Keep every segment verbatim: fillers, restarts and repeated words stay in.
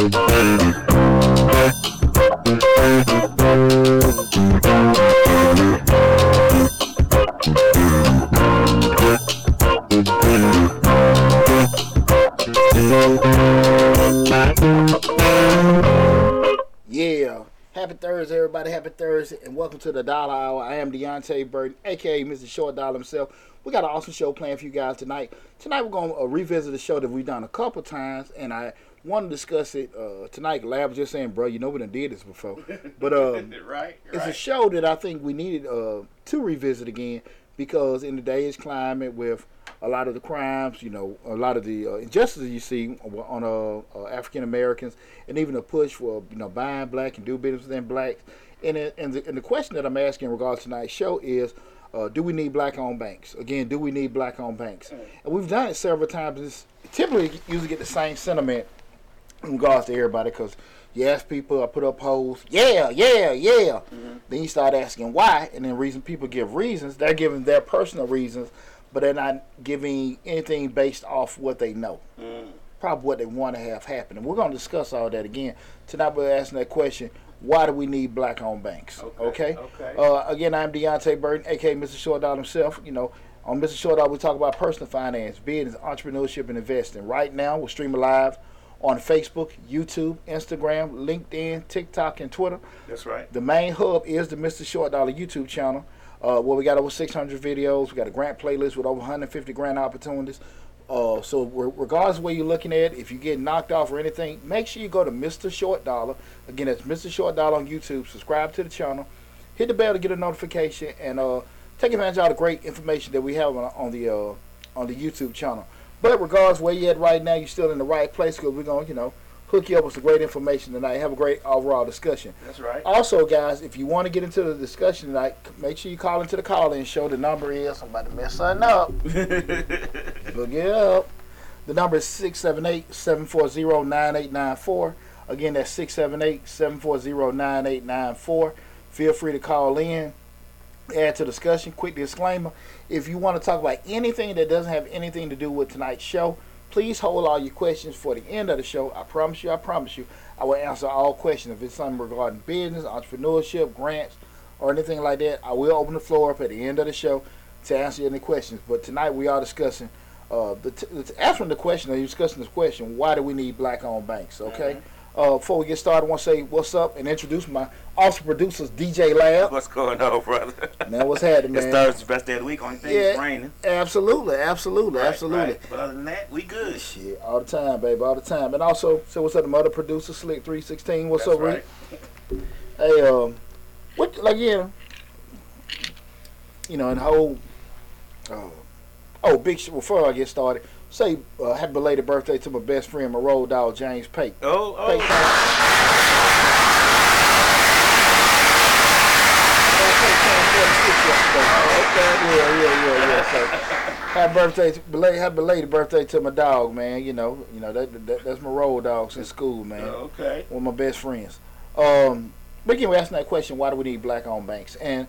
Yeah, happy Thursday, everybody. Happy Thursday, and welcome to the Dollar Hour. I am Deontay Burton, aka Mister Short Dollar himself. We got an awesome show planned for you guys tonight. Tonight we're going to uh, revisit a show that we've done a couple times, and I want to discuss it uh, tonight. Lab was just saying, bro, you know we done did this before. But um, right, right. It's a show that I think we needed uh, to revisit again, because in today's climate with a lot of the crimes, you know, a lot of the uh, injustices you see on uh, uh, African Americans, and even a push for, you know, buying black and do business with blacks. And, and, the, and the question that I'm asking in regards to tonight's show is, Uh, do we need black-owned banks? Again, do we need black-owned banks? And we've done it several times. It's typically usually get the same sentiment in regards to everybody, because you ask people, I put up polls, yeah, yeah, yeah. Mm-hmm. Then you start asking why, and then reason people give reasons. They're giving their personal reasons, but they're not giving anything based off what they know. Mm-hmm. Probably what they want to have happen. And we're going to discuss all that again. Tonight we're asking that question, why do we need black-owned banks? Okay. Okay. okay. Uh, again, I'm Deontay Burton, aka Mister Short Dollar himself. You know, on Mister Short Dollar, we talk about personal finance, business, entrepreneurship, and investing. Right now, we're streaming live on Facebook, YouTube, Instagram, LinkedIn, TikTok, and Twitter. That's right. The main hub is the Mister Short Dollar YouTube channel, uh, where we got over six hundred videos. We got a grant playlist with over one hundred fifty grant opportunities. Uh, so regardless of where you're looking at, if you get knocked off or anything, make sure you go to Mister Short Dollar. Again, that's Mister Short Dollar on YouTube. Subscribe to the channel. Hit the bell to get a notification, and uh, take advantage of all the great information that we have on, on the uh, on the YouTube channel. But regardless of where you're at right now, you're still in the right place, because we're going to, you know, hook you up with some great information tonight. Have a great overall discussion. That's right. Also, guys, if you want to get into the discussion tonight, make sure you call into the call-in show. The number is, I'm about to mess something up. Look it up. The number is six seven eight, seven four zero, nine eight nine four. Again, that's six seven eight, seven four zero, nine eight nine four. Feel free to call in. Add to discussion. Quick disclaimer. If you want to talk about anything that doesn't have anything to do with tonight's show, please hold all your questions for the end of the show. I promise you, I promise you, I will answer all questions. If it's something regarding business, entrepreneurship, grants, or anything like that, I will open the floor up at the end of the show to answer any questions. But tonight we are discussing, uh, the t- answering the question, or you're discussing the question, why do we need black-owned banks, okay? Mm-hmm. Uh, before we get started, I want to say what's up and introduce my awesome producers, D J Lab. What's going on, brother? Man, what's happening, man? It's Thursday, best day of the week. Only thing is yeah, raining. Absolutely, absolutely, right, absolutely. Right. But other than that, we good. Shit, all the time, baby, all the time. And also, so what's up, the other producer, Slick three sixteen. What's That's up, right. Rick? Hey, um, what, like, yeah, you know, and the whole, uh, oh, big shit, before I get started, say uh, happy belated birthday to my best friend, my road dog, James Pate. Oh, oh. Pate, Pate. Happy birthday, to, belated, happy belated birthday to my dog, man. You know, you know that, that that's my road dog since school, man. Oh, okay. One of my best friends. Um, but again, we're asking that question: why do we need black-owned banks? And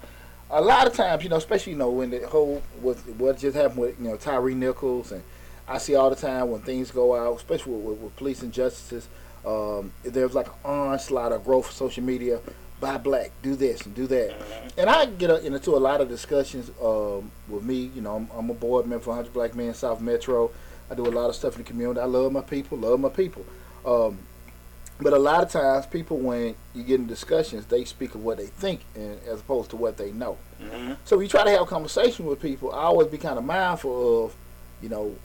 a lot of times, you know, especially you know when the whole what what just happened with you know Tyree Nichols, and I see all the time when things go out, especially with, with, with police injustices, um, there's like an onslaught of growth of social media, buy black, do this and do that. And I get a, into a lot of discussions um, with me. You know, I'm, I'm a board member for one hundred Black Men South Metro. I do a lot of stuff in the community. I love my people, love my people. Um, but a lot of times people, when you get in discussions, they speak of what they think and, as opposed to what they know. Mm-hmm. So if you try to have a conversation with people, I always be kind of mindful of, you know,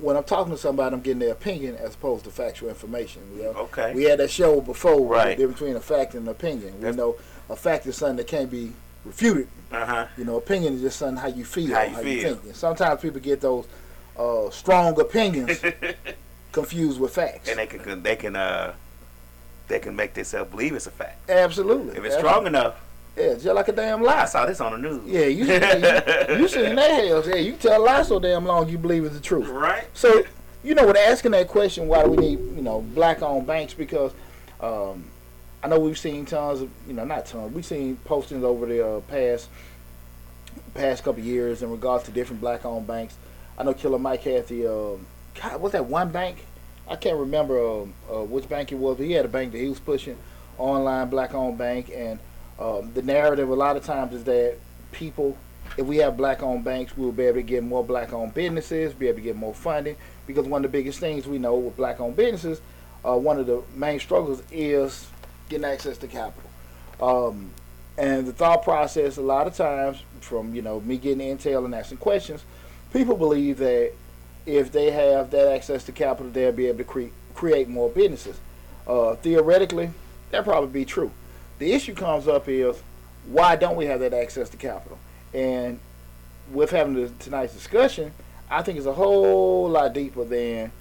when I'm talking to somebody, I'm getting their opinion as opposed to factual information. You know? Okay. We had that show before, right? The difference between a fact and an opinion. That's, we know a fact is something that can't be refuted. Uh-huh. You know, opinion is just something how you feel, how you, how feel. you think. And sometimes people get those uh, strong opinions confused with facts, and they can they can uh, they can make themselves believe it's a fact. Absolutely. If it's Absolutely. strong enough. Yeah, just like a damn lie. I saw this on the news. Yeah, you you, you sitting in that house. Yeah, you tell a lie so damn long you believe it's the truth. Right. So, you know, with asking that question, why do we need, you know, black-owned banks? Because um, I know we've seen tons of, you know, not tons, we've seen postings over the uh, past past couple of years in regards to different black-owned banks. I know Killer Mike had the, um, God, what's that one bank? I can't remember um, uh, which bank it was, but he had a bank that he was pushing, online black-owned bank, and um, the narrative a lot of times is that people, if we have black-owned banks, we'll be able to get more black-owned businesses, be able to get more funding, because one of the biggest things we know with black-owned businesses, uh, one of the main struggles is getting access to capital. Um, and the thought process a lot of times, from you know me getting intel and asking questions, people believe that if they have that access to capital, they'll be able to cre create more businesses. Uh, theoretically, that probably be true. The issue comes up is, why don't we have that access to capital? And with having the, tonight's discussion, I think it's a whole lot deeper than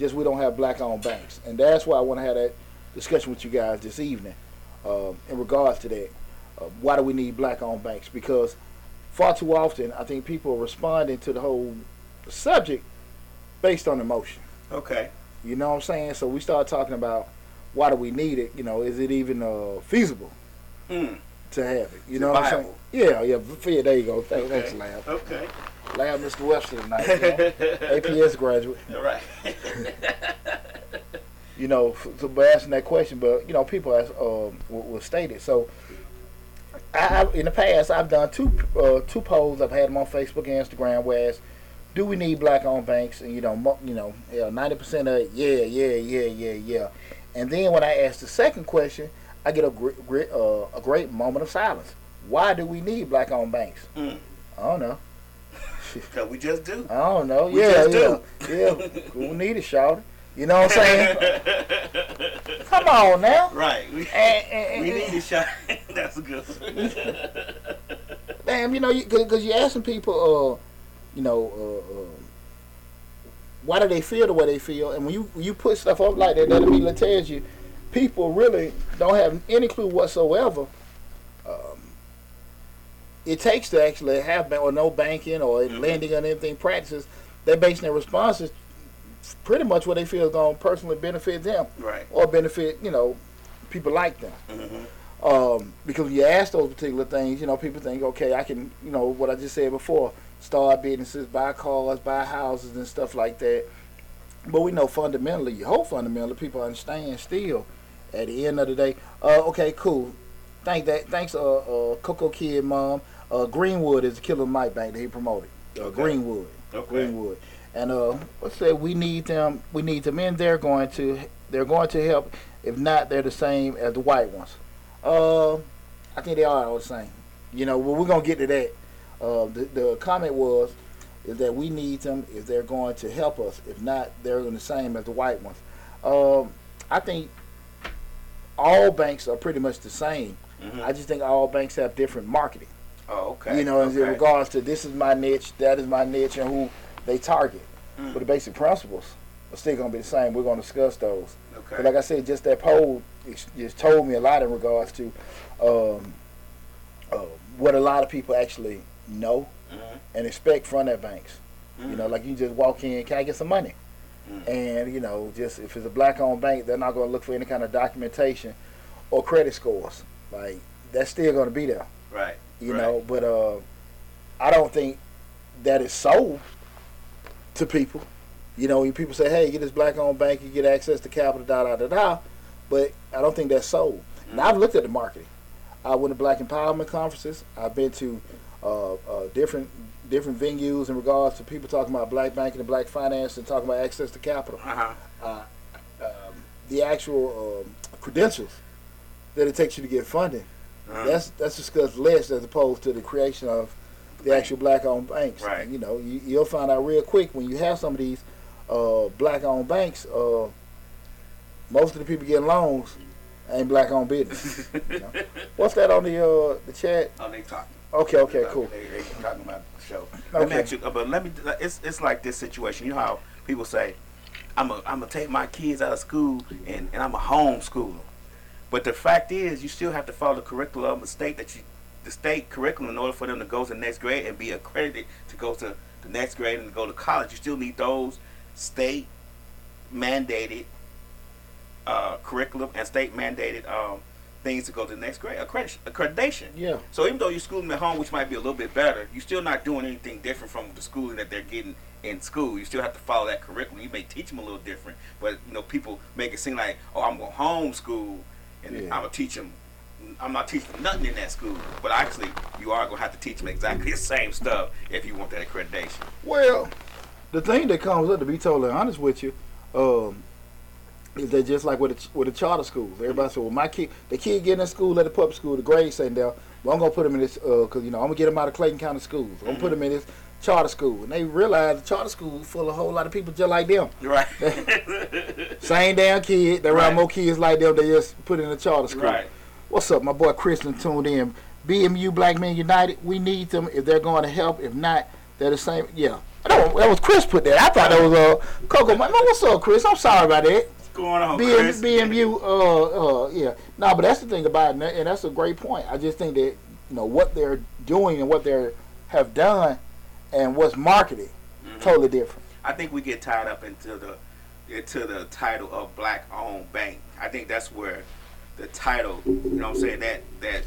just we don't have black-owned banks. And that's why I want to have that discussion with you guys this evening uh, in regards to that. Uh, why do we need black-owned banks? Because far too often, I think people are responding to the whole subject based on emotion. Okay. You know what I'm saying? So we start talking about, why do we need it? You know, is it even uh, feasible mm. to have it? You know what I'm saying? Yeah, yeah. yeah there you go. Thank, okay. Thanks, Lab. Okay. Lab, Mister Webster tonight. You know? A P S graduate. All right. You know, so by asking that question, but you know, people ask, um, will state it. So, I, I in the past, I've done two uh, two polls. I've had them on Facebook and Instagram. Whereas, do we need black-owned banks? And you know, mo you know, ninety percent of it, yeah, yeah, yeah, yeah, yeah. And then when I ask the second question, I get a, gr gr uh, a great moment of silence. Why do we need black-owned banks? Mm. I don't know. Because we just do. I don't know. We yeah, just yeah, do. yeah. We need it, shawty. You know what I'm saying? Come on now. Right. We, and, and, we and, need it, shawty. That's a good one. Damn, you know, because you, you're asking people, uh, you know, uh, uh, why do they feel the way they feel? And when you when you put stuff up like that, that immediately tells you people really don't have any clue whatsoever. Um, it takes to actually have or no banking or mm-hmm. lending on anything practices. They're basing their responses pretty much what they feel is going to personally benefit them, right? Or benefit you know people like them. Mm-hmm. um, because when you ask those particular things, you know people think, okay, I can you know what I just said before. Start businesses, buy cars, buy houses, and stuff like that. But we know fundamentally, you hope fundamentally, people understand still. At the end of the day, uh, okay, cool. Thank that. Thanks, uh, uh, Coco Kid Mom. Uh, Greenwood is the Killer Mike bank that he promoted. Uh, okay. Greenwood, okay. Greenwood, and uh, let's say we need them. We need them in. They're going to. They're going to help. If not, they're the same as the white ones. Uh, I think they are all the same. You know, well, we're gonna get to that. Uh, the, the comment was is that we need them if they're going to help us. If not, they're the same as the white ones. Um, I think all banks are pretty much the same. Mm-hmm. I just think all banks have different marketing. Oh, okay. You know, okay. in regards to this is my niche, that is my niche, and who they target. Mm. But the basic principles are still going to be the same. We're going to discuss those. Okay. But like I said, just that poll just told me a lot in regards to um, uh, what a lot of people actually know mm-hmm. and expect from their banks. Mm-hmm. You know, like you just walk in, can I get some money? Mm-hmm. And, you know, just if it's a black-owned bank, they're not going to look for any kind of documentation or credit scores. Like, that's still going to be there. Right. You right. know, but uh, I don't think that is sold to people. You know, when people say, hey, you get this black-owned bank, you get access to capital, da-da-da-da, but I don't think that's sold. Mm-hmm. Now, I've looked at the marketing. I went to Black Empowerment conferences. I've been to Uh, uh, different different venues in regards to people talking about black banking and black finance and talking about access to capital. Uh-huh. uh, um, the actual um, credentials that it takes you to get funding, uh-huh. that's that's discussed less as opposed to the creation of the actual black-owned banks. Right. And, you know, you, you'll find out real quick when you have some of these uh, black-owned banks, uh, most of the people getting loans ain't black-owned business. You know? What's that on the, uh, the chat? Oh, they talking. Okay. Okay. About, cool. They, they talking about the show. Let okay. me ask you, but let me. It's it's like this situation. You know how people say, "I'm a I'm gonna take my kids out of school and and I'm a homeschool them," but the fact is, you still have to follow the curriculum of the state that you, the state curriculum, in order for them to go to the next grade and be accredited to go to the next grade and to go to college. You still need those state mandated uh, curriculum and state mandated um, things to go to the next grade, accreditation. Yeah. So even though you're schooling at home, which might be a little bit better, you're still not doing anything different from the schooling that they're getting in school. You still have to follow that curriculum. You may teach them a little different, but you know, people make it seem like, oh, I'm going to homeschool and yeah. I'm going to teach them. I'm not teaching nothing in that school, but actually you are going to have to teach them exactly the same stuff if you want that accreditation. Well, the thing that comes up, to be totally honest with you, um, is that just like with the, with the charter schools. Everybody said, well, my kid, the kid getting in school at the public school, the grades ain't there. Well, I'm going to put them in this, uh, because, you know, I'm going to get them out of Clayton County schools. I'm going to mm-hmm. put them in this charter school. And they realize the charter school is full of a whole lot of people just like them. Right. Same damn kid. There right. are more kids like them. They just put in a charter school. Right. What's up, my boy Christian tuned in. B M U, Black Men United, we need them if they're going to help. If not, they're the same. Yeah. That was Chris put that. I thought that was uh, Coco. Man, what's up, Chris? I'm sorry about that. What's going on, B M, Chris? B M U, uh, uh, yeah. No, but that's the thing about it, and that's a great point. I just think that, you know, what they're doing and what they have done and what's marketed, mm-hmm. totally different. I think we get tied up into the into the title of black-owned bank. I think that's where the title, you know what I'm saying, that that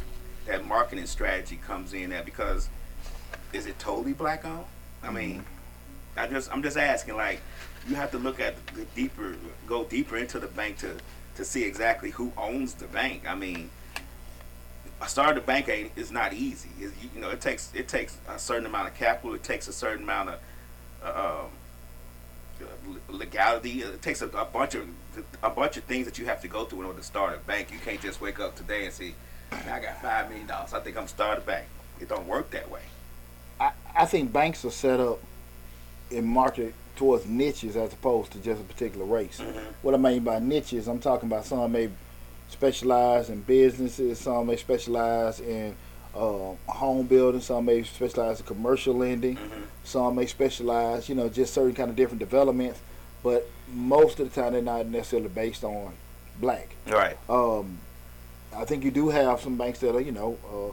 that marketing strategy comes in there, because is it totally black owned? I mean, I just I'm just asking, like, you have to look at the deeper, go deeper into the bank to to see exactly who owns the bank. I mean, starting a bank ain't is not easy. It, you know, it takes it takes a certain amount of capital. It takes a certain amount of um, legality. It takes a, a bunch of a bunch of things that you have to go through in order to start a bank. You can't just wake up today and say, I got five million dollars, I think I'm starting a bank. It don't work that way. I, I think banks are set up and marketed towards niches as opposed to just a particular race. Mm-hmm. What I mean by niches, I'm talking about some may specialize in businesses, some may specialize in Uh, home building, some may specialize in commercial lending, mm-hmm. some may specialize, you know, just certain kind of different developments, but most of the time they're not necessarily based on black. Right. Um, I think you do have some banks that are, you know, uh,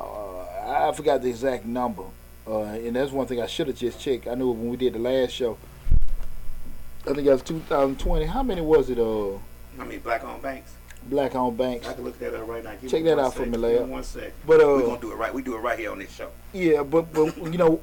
uh, I forgot the exact number, uh, and that's one thing I should have just checked. I knew when we did the last show, I think that was two thousand twenty. How many was it? Uh, how many black-owned banks? Black owned banks. I can look that up right now. Give Check that out sec. for me, Leah. One sec. But uh, we're gonna do it right. We do it right here on this show. Yeah, but but you know,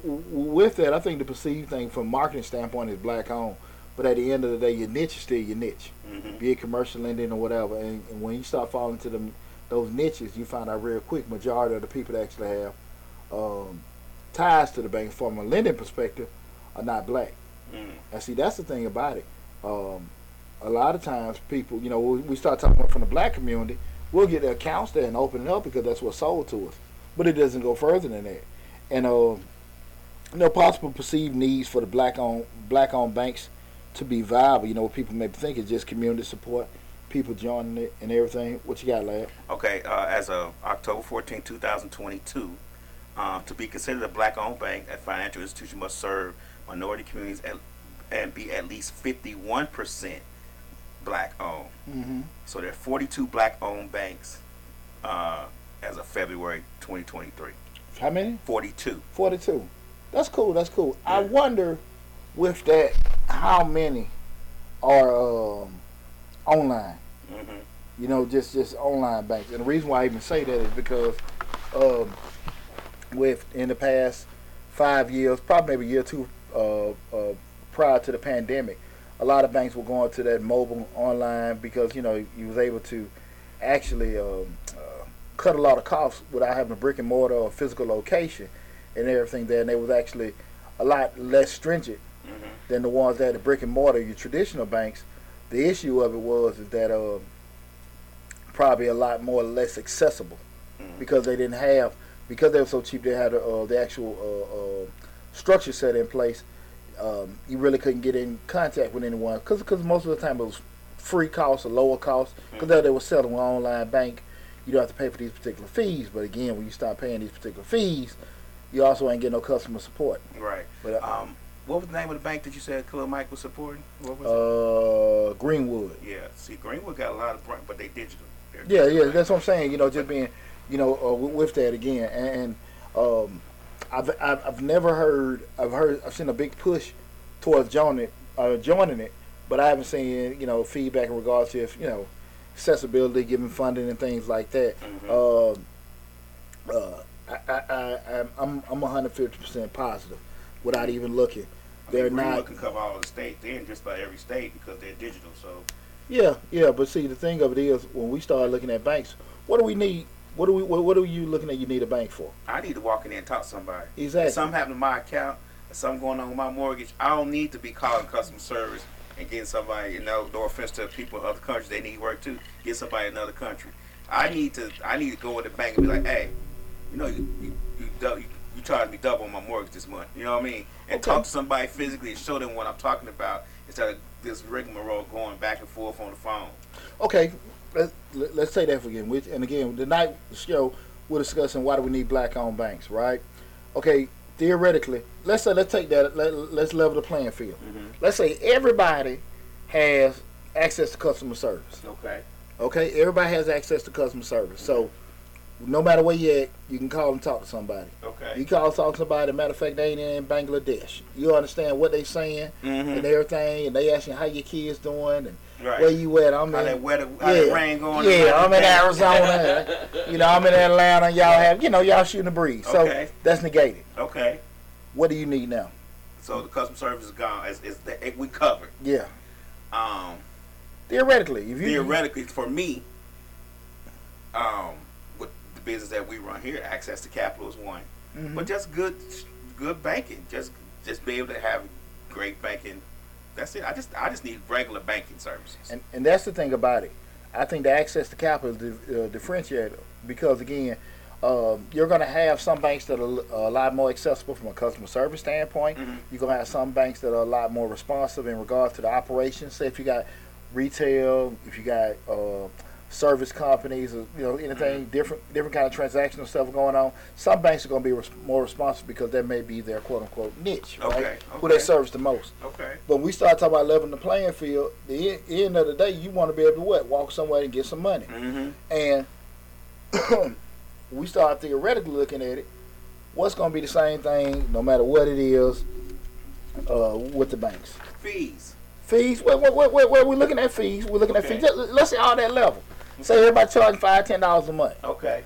with that, I think the perceived thing from a marketing standpoint is black owned. But at the end of the day, your niche is still your niche, mm-hmm. be it commercial lending or whatever. And, and when you start falling into them those niches, you find out real quick majority of the people that actually have um, ties to the bank from a lending perspective are not black. Mm. And see, that's the thing about it. Um, A lot of times people, you know, we start talking about from the black community, we'll get the accounts there and open it up because that's what's sold to us. But it doesn't go further than that. And, uh, you know, possible perceived needs for the black-owned black-owned banks to be viable. You know, people may think it's just community support, people joining it and everything. What you got, lad? Okay, uh, as of October fourteenth, two thousand twenty-two, uh, to be considered a black-owned bank, a financial institution must serve minority communities at, and be at least fifty-one percent. Black owned. Mm-hmm. So there are forty-two black owned banks uh, as of February twenty twenty-three. How many? forty-two. forty-two. That's cool. That's cool. Yeah. I wonder with that how many are um, online. Mm-hmm. You know, just, just online banks. And the reason why I even say that is because um, with in the past five years, probably maybe a year or two uh, uh, prior to the pandemic, a lot of banks were going to that mobile online because, you know, you was able to actually um, uh, cut a lot of costs without having a brick and mortar or physical location and everything there. And they was actually a lot less stringent mm-hmm. than the ones that had the brick and mortar, your traditional banks. The issue of it was is that uh, probably a lot more or less accessible mm-hmm. because they didn't have, because they were so cheap, they had uh, the actual uh, uh, structure set in place. Um, you really couldn't get in contact with anyone because because most of the time it was free cost or lower cost because mm-hmm. they were selling an online bank. You don't have to pay for these particular fees, but again, when you start paying these particular fees, you also ain't getting no customer support. Right. But uh, um, what was the name of the bank that you said Killer Mike was supporting? What was uh, it? Greenwood. Yeah. See, Greenwood got a lot of brands, but they digital. They're yeah, digital yeah. Bank. That's what I'm saying. You know, just being, you know, uh, with that again and. Um, I've, I've I've never heard I've heard I've seen a big push towards joining uh, joining it, but I haven't seen, you know, feedback in regards to if, you know, accessibility, giving funding and things like that. Mm-hmm. uh, uh, I, I, I, I'm I'm one hundred fifty percent positive without even looking. I they're mean, not can cover all of the state. They're in just about every state because they're digital. So yeah, yeah. But see, the thing of it is, when we start looking at banks, what do we need? What do we? What, what are you looking at? You need a bank for? I need to walk in there and talk to somebody. Exactly. If something happened to my account, if something going on with my mortgage, I don't need to be calling customer service and getting somebody. You know, no offense to people in other countries, they need work too. Get somebody in another country. I need to. I need to go with the bank and be like, hey, you know, you you you, you, you charged me double on my mortgage this month. You know what I mean? And okay. Talk to somebody physically and show them what I'm talking about instead of this rigmarole going back and forth on the phone. Okay. Let's, let's say that for again. We, and again, tonight the show we're discussing why do we need black-owned banks, right? Okay, theoretically, let's say let's take that. Let, let's level the playing field. Mm-hmm. Let's say everybody has access to customer service. Okay. Okay, everybody has access to customer service. Mm-hmm. So no matter where you at, you can call and talk to somebody. Okay. You call and talk to somebody. Matter of fact, they ain't in Bangladesh. You understand what they saying mm-hmm. and everything, and they asking how your kids doing and. Right. Where you at? I'm how in. That weather, how yeah. that rain going yeah, I'm in Arizona. You know, I'm in Atlanta. Y'all have, you know, y'all shooting the breeze. So okay. That's negated. Okay. What do you need now? So the customer service is gone. It's, it's the, it, we covered. Yeah. Um. Theoretically, if you theoretically need, for me, um, with the business that we run here, access to capital is one. Mm-hmm. But just good, good banking. Just, just be able to have great banking. That's it. I just I just need regular banking services. And and that's the thing about it. I think the access to capital is the uh, differentiator because, again, um, you're going to have some banks that are a lot more accessible from a customer service standpoint. Mm-hmm. You're going to have some banks that are a lot more responsive in regards to the operations. Say if you got retail, if you got uh, service companies, or, you know, anything, mm-hmm. different different kind of transactional stuff going on, some banks are going to be res- more responsive because that may be their quote-unquote niche, right? Okay, okay. Who they service the most. Okay. But when we start talking about leveling the playing field, the end, end of the day, you want to be able to what? Walk somewhere and get some money. Mm-hmm. And we start theoretically looking at it, what's going to be the same thing no matter what it is uh, with the banks? Fees. Fees? Well, well, well, well, we're looking at fees. We're looking okay. at fees. Let's say all that level. So everybody charging five, ten dollars a month. Okay.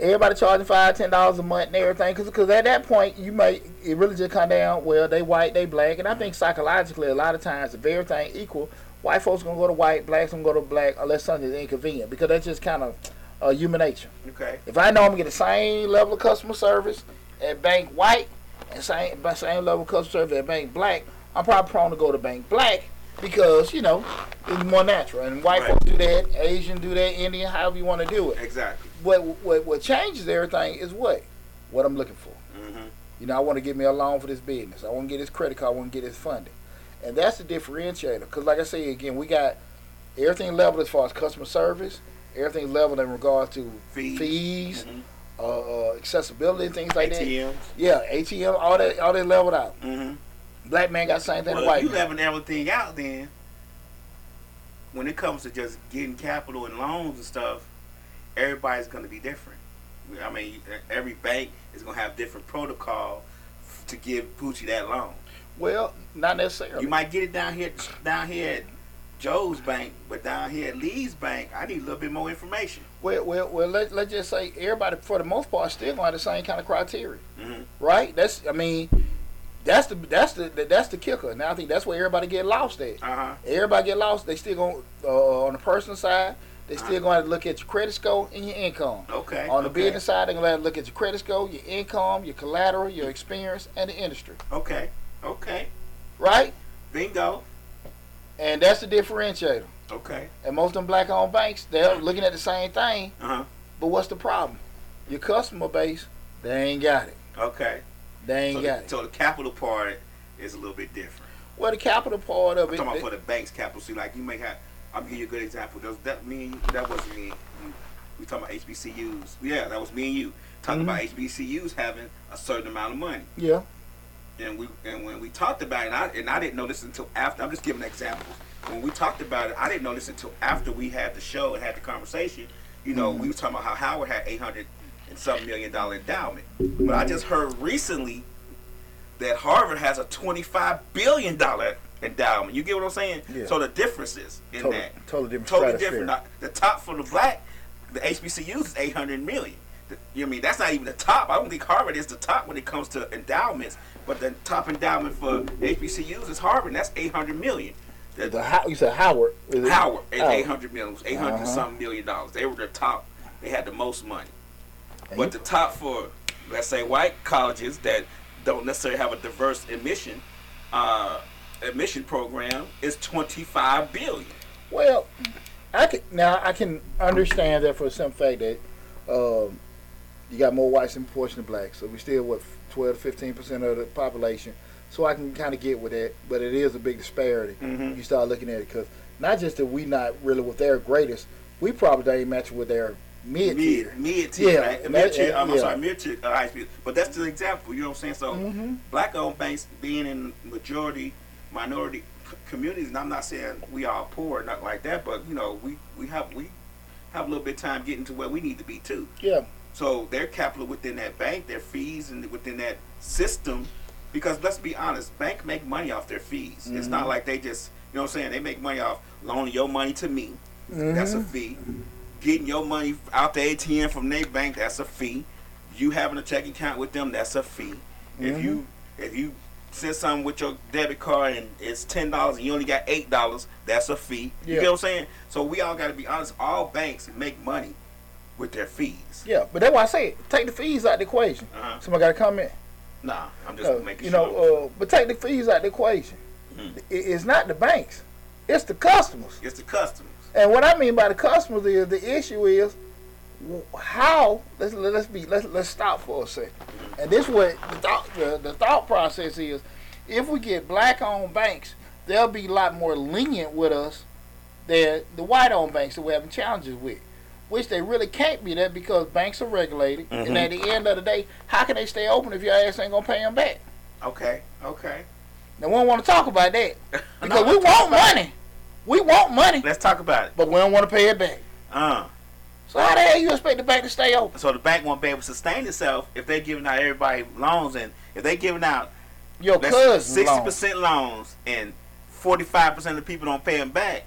Everybody charging five, ten dollars a month and everything, because because at that point you may it really just come down. Well, they white, they black, and I think psychologically a lot of times if everything equal, white folks gonna go to white, blacks gonna go to black unless something is inconvenient, because that's just kind of uh, human nature. Okay. If I know I'm gonna get the same level of customer service at bank white and same same level of customer service at bank black, I'm probably prone to go to bank black. Because, you know, it's more natural. And white right. folks do that, Asian do that, Indian, however you want to do it. Exactly. What what what changes everything is what? What I'm looking for. Mm-hmm. You know, I want to get me a loan for this business. I want to get this credit card. I want to get this funding. And that's the differentiator. Because, like I say, again, we got everything leveled as far as customer service, everything leveled in regard to fees, fees mm-hmm. uh, accessibility, things like A T Ms. That. Yeah, A T M, all that, all that leveled out. Mm-hmm. Black man got the same thing well, as white man. Well, you leveling everything out then. When it comes to just getting capital and loans and stuff, everybody's going to be different. I mean, every bank is going to have different protocol f- to give Poochie that loan. Well, not necessarily. You might get it down here down here at Joe's Bank, but down here at Lee's Bank, I need a little bit more information. Well, well, well. Let, let's just say everybody, for the most part, still going to have the same kind of criteria. Mm-hmm. Right? That's, I mean... That's the that's the that's the kicker. Now I think that's where everybody get lost at. Uh-huh. Everybody get lost. They still going uh, on the personal side. They still uh-huh. going to look at your credit score and your income. Okay. On the okay. business side, they're going to look at your credit score, your income, your collateral, your experience, and the industry. Okay. Okay. Right. Bingo. And that's the differentiator. Okay. And most of them black-owned banks, they're looking at the same thing. Uh-huh. But what's the problem? Your customer base, they ain't got it. Okay. They ain't so got the, it. So the capital part is a little bit different. Well, the capital part of I'm it. I'm talking about for the bank's capital. See, like you may have. I'm giving you a good example. Does that mean that wasn't me? We talking about H B C Us. Yeah, that was me and you talking mm-hmm. about H B C Us having a certain amount of money. Yeah. And we and when we talked about it, and I, and I didn't know this until after. I'm just giving examples. When we talked about it, I didn't know this until after we had the show and had the conversation. You know, mm-hmm. we were talking about how Howard had eight hundred and some million dollar endowment. But I just heard recently that Harvard has a twenty-five billion dollar endowment. You get what I'm saying? Yeah. So the differences in totally, that. Totally different. Totally different. Now, the top for the black, the H B C Us is eight hundred million. The, you know what I mean? That's not even the top. I don't think Harvard is the top when it comes to endowments. But the top endowment for H B C Us is Harvard, and that's eight hundred million. The, the, you said Howard. Is Howard is eight hundred million. eight hundred uh-huh. something million dollars. They were the top. They had the most money. And but the top for, let's say, white colleges that don't necessarily have a diverse admission uh, admission program is twenty-five billion. Well, I can now I can understand that for some fact that um, you got more whites than proportion of blacks, so we still what twelve to fifteen percent of the population. So I can kind of get with that, but it is a big disparity. Mm-hmm. When you start looking at it, because not just that we not really with their greatest, we probably don't even match with their mid tier. Mid tier, yeah, right? Mid tier. I'm yeah. sorry, mid tier. Uh, but that's the example. You know what I'm saying? So mm-hmm. black owned banks being in majority minority communities, and I'm not saying we are poor, not like that, but you know we we have we have a little bit of time getting to where we need to be too. Yeah. So their capital within that bank, their fees, and within that system. Because let's be honest, bank make money off their fees. Mm-hmm. It's not like they just, you know what I'm saying, they make money off loaning your money to me. Mm-hmm. That's a fee. Getting your money out the A T M from their bank, that's a fee. You having a checking account with them, that's a fee. Mm-hmm. If you if you send something with your debit card and it's ten dollars and you only got eight dollars, that's a fee. Yeah. You get what I'm saying? So we all got to be honest. All banks make money with their fees. Yeah, but that's why I say it. Take the fees out of the equation. Uh-huh. Somebody got to comment. Nah, I'm just uh, making you sure. You know, uh, but take the fees out of the equation. Mm-hmm. it, it's not the banks. It's the customers. It's the customers. And what I mean by the customers is the issue is how. Let's let's be let's let's stop for a second. Mm-hmm. And this is what the thought the, the thought process is. If we get black-owned banks, they'll be a lot more lenient with us than the white-owned banks that we're having challenges with. Which they really can't be that because banks are regulated, mm-hmm. and at the end of the day, how can they stay open if your ass ain't gonna pay them back? Okay, okay. Now we don't want to talk about that because no, we want money. It. We want money. Let's talk about it. But we don't want to pay it back. Uh. So how the hell you expect the bank to stay open? So the bank won't be able to sustain itself if they're giving out everybody loans, and if they're giving out your cousin's sixty percent loans and forty-five percent of the people don't pay them back.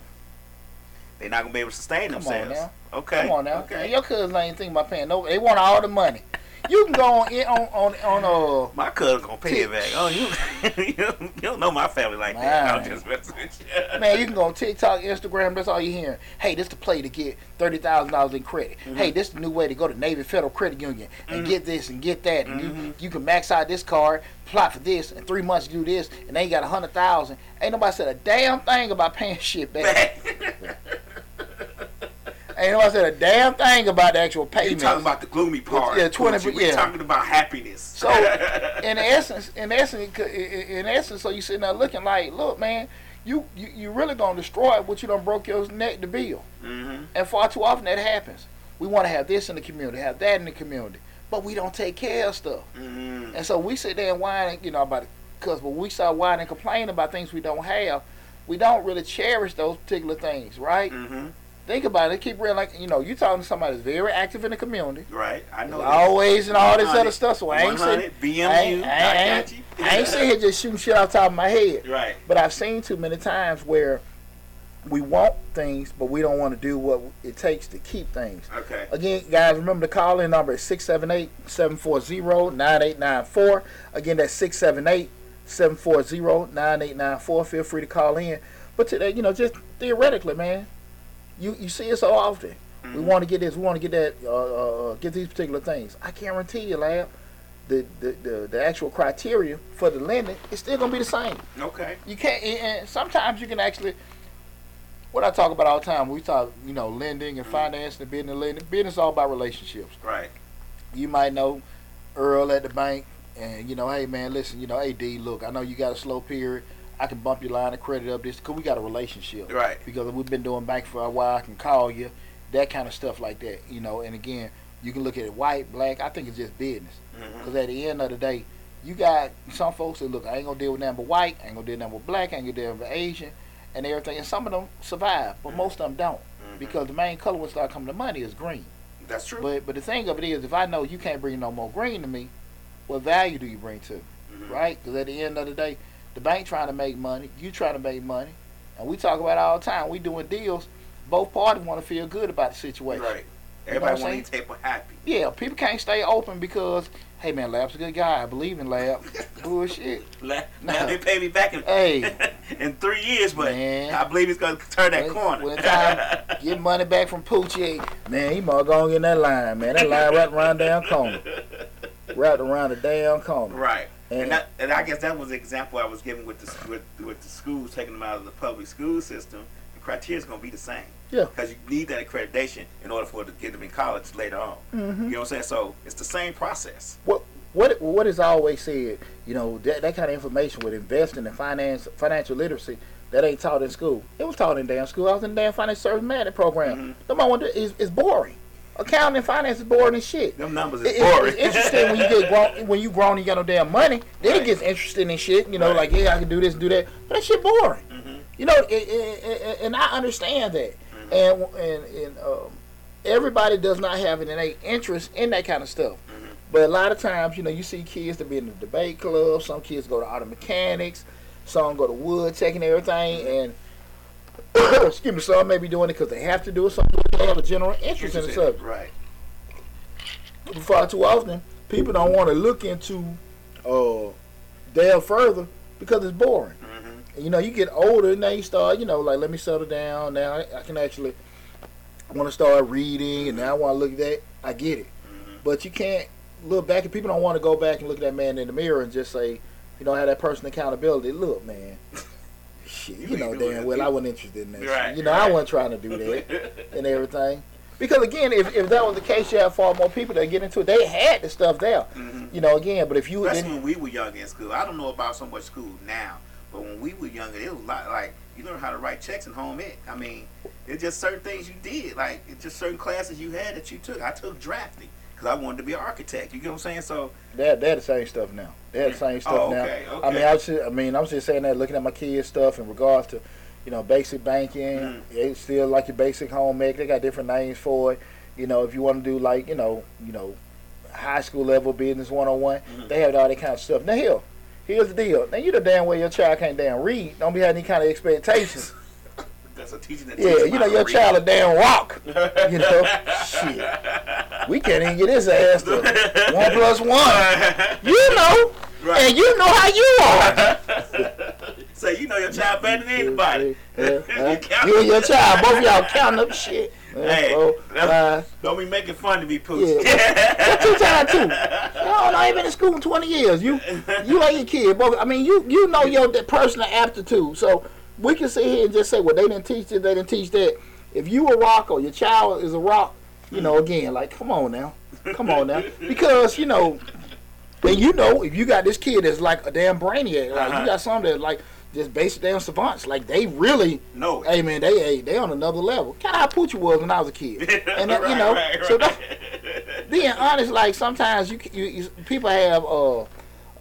They're not gonna be able to sustain Come themselves. On now. Okay. Come on now. Okay. Man, your cousin ain't thinking about paying no. They want all the money. You can go on on on on. Uh, my cousin gonna pay t- it back. Oh, you, you don't know my family like my that. I'm just messing with you. Man, you can go on TikTok, Instagram. That's all you hearing. Hey, this the play to get thirty thousand dollars in credit. Mm-hmm. Hey, this the new way to go to Navy Federal Credit Union and mm-hmm. get this and get that. And mm-hmm. you you can max out this card, plot for this, and three months do this, and they got a hundred thousand. Ain't nobody said a damn thing about paying shit back. Ain't nobody said a damn thing about the actual payment. You're talking about the gloomy part. Yeah, twenty. You, we're yeah. talking about happiness. So, in essence, in essence, in essence, so you sitting there looking like, look, man, you you, you really gonna destroy what you done broke your neck to build. Mm-hmm. And far too often that happens. We want to have this in the community, have that in the community, but we don't take care of stuff. Mm-hmm. And so we sit there and whine, you know, about it, because when we start whining and complaining about things we don't have, we don't really cherish those particular things, right? Mm-hmm. Think about it. Keep real, like, you know, you talking to somebody that's very active in the community. Right. I know. Always and all this other stuff. So I ain't sitting here. I ain't, I ain't, I ain't sitting here just shooting shit off the top of my head. Right. But I've seen too many times where we want things, but we don't want to do what it takes to keep things. Okay. Again, guys, remember the call-in number is six seven eight, seven four zero, nine eight nine four. Again, that's six seven eight, seven four zero, nine eight nine four. Feel free to call in. But today, you know, just theoretically, man. You you see it so often. Mm-hmm. We want to get this. We want to get that. Uh, uh, get these particular things. I guarantee you, Lab, the the, the the actual criteria for the lending is still gonna be the same. Okay. You can't. And sometimes you can actually. What I talk about all the time. We talk, you know, lending and mm-hmm. finance and business lending. Business is all about relationships. Right. You might know Earl at the bank, and you know, hey man, listen, you know, hey D, look, I know you got a slow period. I can bump your line of credit up this because we got a relationship. Right. Because we've been doing bank for a while. I can call you, that kind of stuff like that, you know. And again, you can look at it white, black. I think it's just business. Because mm-hmm. at the end of the day, you got some folks that look, I ain't going to deal with nothing but white. I ain't going to deal with nothing but black. I ain't going to deal with Asian and everything. And some of them survive, but mm-hmm. most of them don't. Mm-hmm. Because the main color when it starts coming to money is green. That's true. But, but the thing of it is, if I know you can't bring no more green to me, what value do you bring to me? Mm-hmm. Right? Because at the end of the day, The bank trying to make money, you trying to make money, and we talk about it all the time. We doing deals. Both parties want to feel good about the situation. Right. Everybody want to be people happy. Yeah, people can't stay open because, hey man, Lab's a good guy. I believe in Lab. Bullshit. Now nah. They pay me back in, hey. in three years, but man. I believe he's gonna turn that when, corner. When time, get money back from Poochie, man, he must go in that line, man. That line right around down corner, right around the damn corner. Right. And and, that, and I guess that was the example I was giving with the with, with the schools taking them out of the public school system. The criteria is gonna be the same. Yeah. Because you need that accreditation in order for it to get them in college later on. Mm-hmm. You know what I'm saying? So it's the same process. What what what is always said? You know that that kind of information with investing and finance, financial literacy, that ain't taught in school. It was taught in damn school. I was in the damn financial service management program. Mm-hmm. It's is boring. Accounting and finance is boring as shit. Them numbers is it, boring. It's interesting when you get grown, when you grown and you got no damn money. Then right. It gets interesting and shit. You know, right. Like yeah, I can do this, do that. But that shit boring. Mm-hmm. You know, it, it, it, and I understand that. And and, and um, everybody does not have an innate interest in that kind of stuff. Mm-hmm. But a lot of times, you know, you see kids that be in the debate club. Some kids go to auto mechanics. Some go to wood tech and everything. Mm-hmm. And excuse me, some may be doing it because they have to do it. Some they have a general interest in the subject. Right. Far too often, people don't want to look into uh, delve further because it's boring. Mm-hmm. You know, you get older, and now you start, you know, like, let me settle down. Now I can actually want to start reading, and now I want to look at that. I get it. Mm-hmm. But you can't look back, and people don't want to go back and look at that man in the mirror and just say, you don't have that person accountability. Look, man, shit, you, you know damn well I wasn't interested in that. Right, you know, right. I wasn't trying to do that and everything. Because, again, if, if that was the case, you have far more people that get into it. They had the stuff there, mm-hmm. you know, again. But if you... That's when we were young in school. I don't know about so much school now. But when we were younger, it was a lot, like, you learn how to write checks in home ec. I mean, it's just certain things you did. Like, it's just certain classes you had that you took. I took drafting because I wanted to be an architect. You get what I'm saying? So they're, they're the same stuff now. They're the same stuff oh, okay, now. Okay. I mean, I was just, I mean, I was just saying that, looking at my kids' stuff in regards to, you know, basic banking. Mm. It's still like your basic home ec. They got different names for it. You know, if you want to do, like, you know, you know, high school level business one oh one, mm-hmm. they have all that kind of stuff. Now, hell. Here's the deal. Now, you the damn way your child can't damn read. Don't be having any kind of expectations. That's a teaching that Yeah, you know, your read. child a damn rock. You know? Shit. We can't even get his ass to one plus one. You know. Right. And you know how you are. So, you know your child better than anybody. Yeah, yeah, yeah. You and your child, both of y'all counting up shit. Hey, oh, uh, don't be making fun to me, Pooch. Yeah, you're too tired too. No, no, I ain't been in school in twenty years. You, you ain't a kid. But, I mean, you, you know your personal aptitude. So we can sit here and just say, well, they didn't teach this, they didn't teach that. If you a rock or your child is a rock, you know, again, like, come on now, come on now, because you know, and you know, if you got this kid that's like a damn brainiac, like uh-huh. you got some that like. Just basic damn savants, like they really know. Hey man, they hey, they on another level. Kind of how Poochie was when I was a kid, and that, right, you know, right, right. so that, being honest, like sometimes you, you, you people have uh,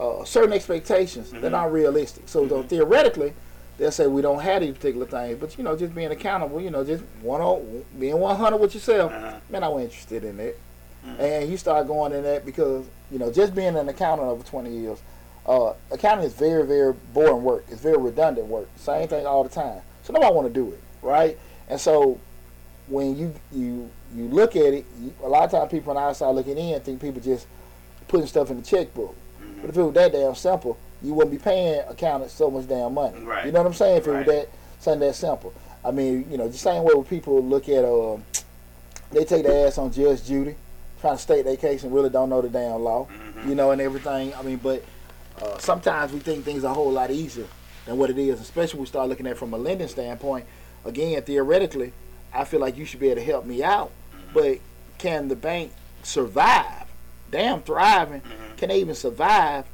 uh, certain expectations mm-hmm. that aren't realistic. So mm-hmm. though, theoretically, they'll say we don't have these particular things, but you know, just being accountable, you know, just one on being one hundred with yourself. Uh-huh. Man, I was interested in that, mm-hmm. and you start going in that because you know, just being an accountant over twenty years. Uh, accounting is very, very boring work. It's very redundant work. Same thing all the time. So nobody want to do it, right? And so when you you you look at it, you, a lot of times people on the outside looking in think people just putting stuff in the checkbook. Mm-hmm. But if it was that damn simple, you wouldn't be paying accountants so much damn money. Right. You know what I'm saying? If it right. was that something that simple. I mean, you know, the same way when people look at, um, they take their ass on Judge Judy, trying to state their case and really don't know the damn law, mm-hmm. you know, and everything. I mean, but... Uh, sometimes we think things are a whole lot easier than what it is, especially when we start looking at it from a lending standpoint. Again, theoretically, I feel like you should be able to help me out, but can the bank survive? Damn thriving. Mm-hmm. Can they even survive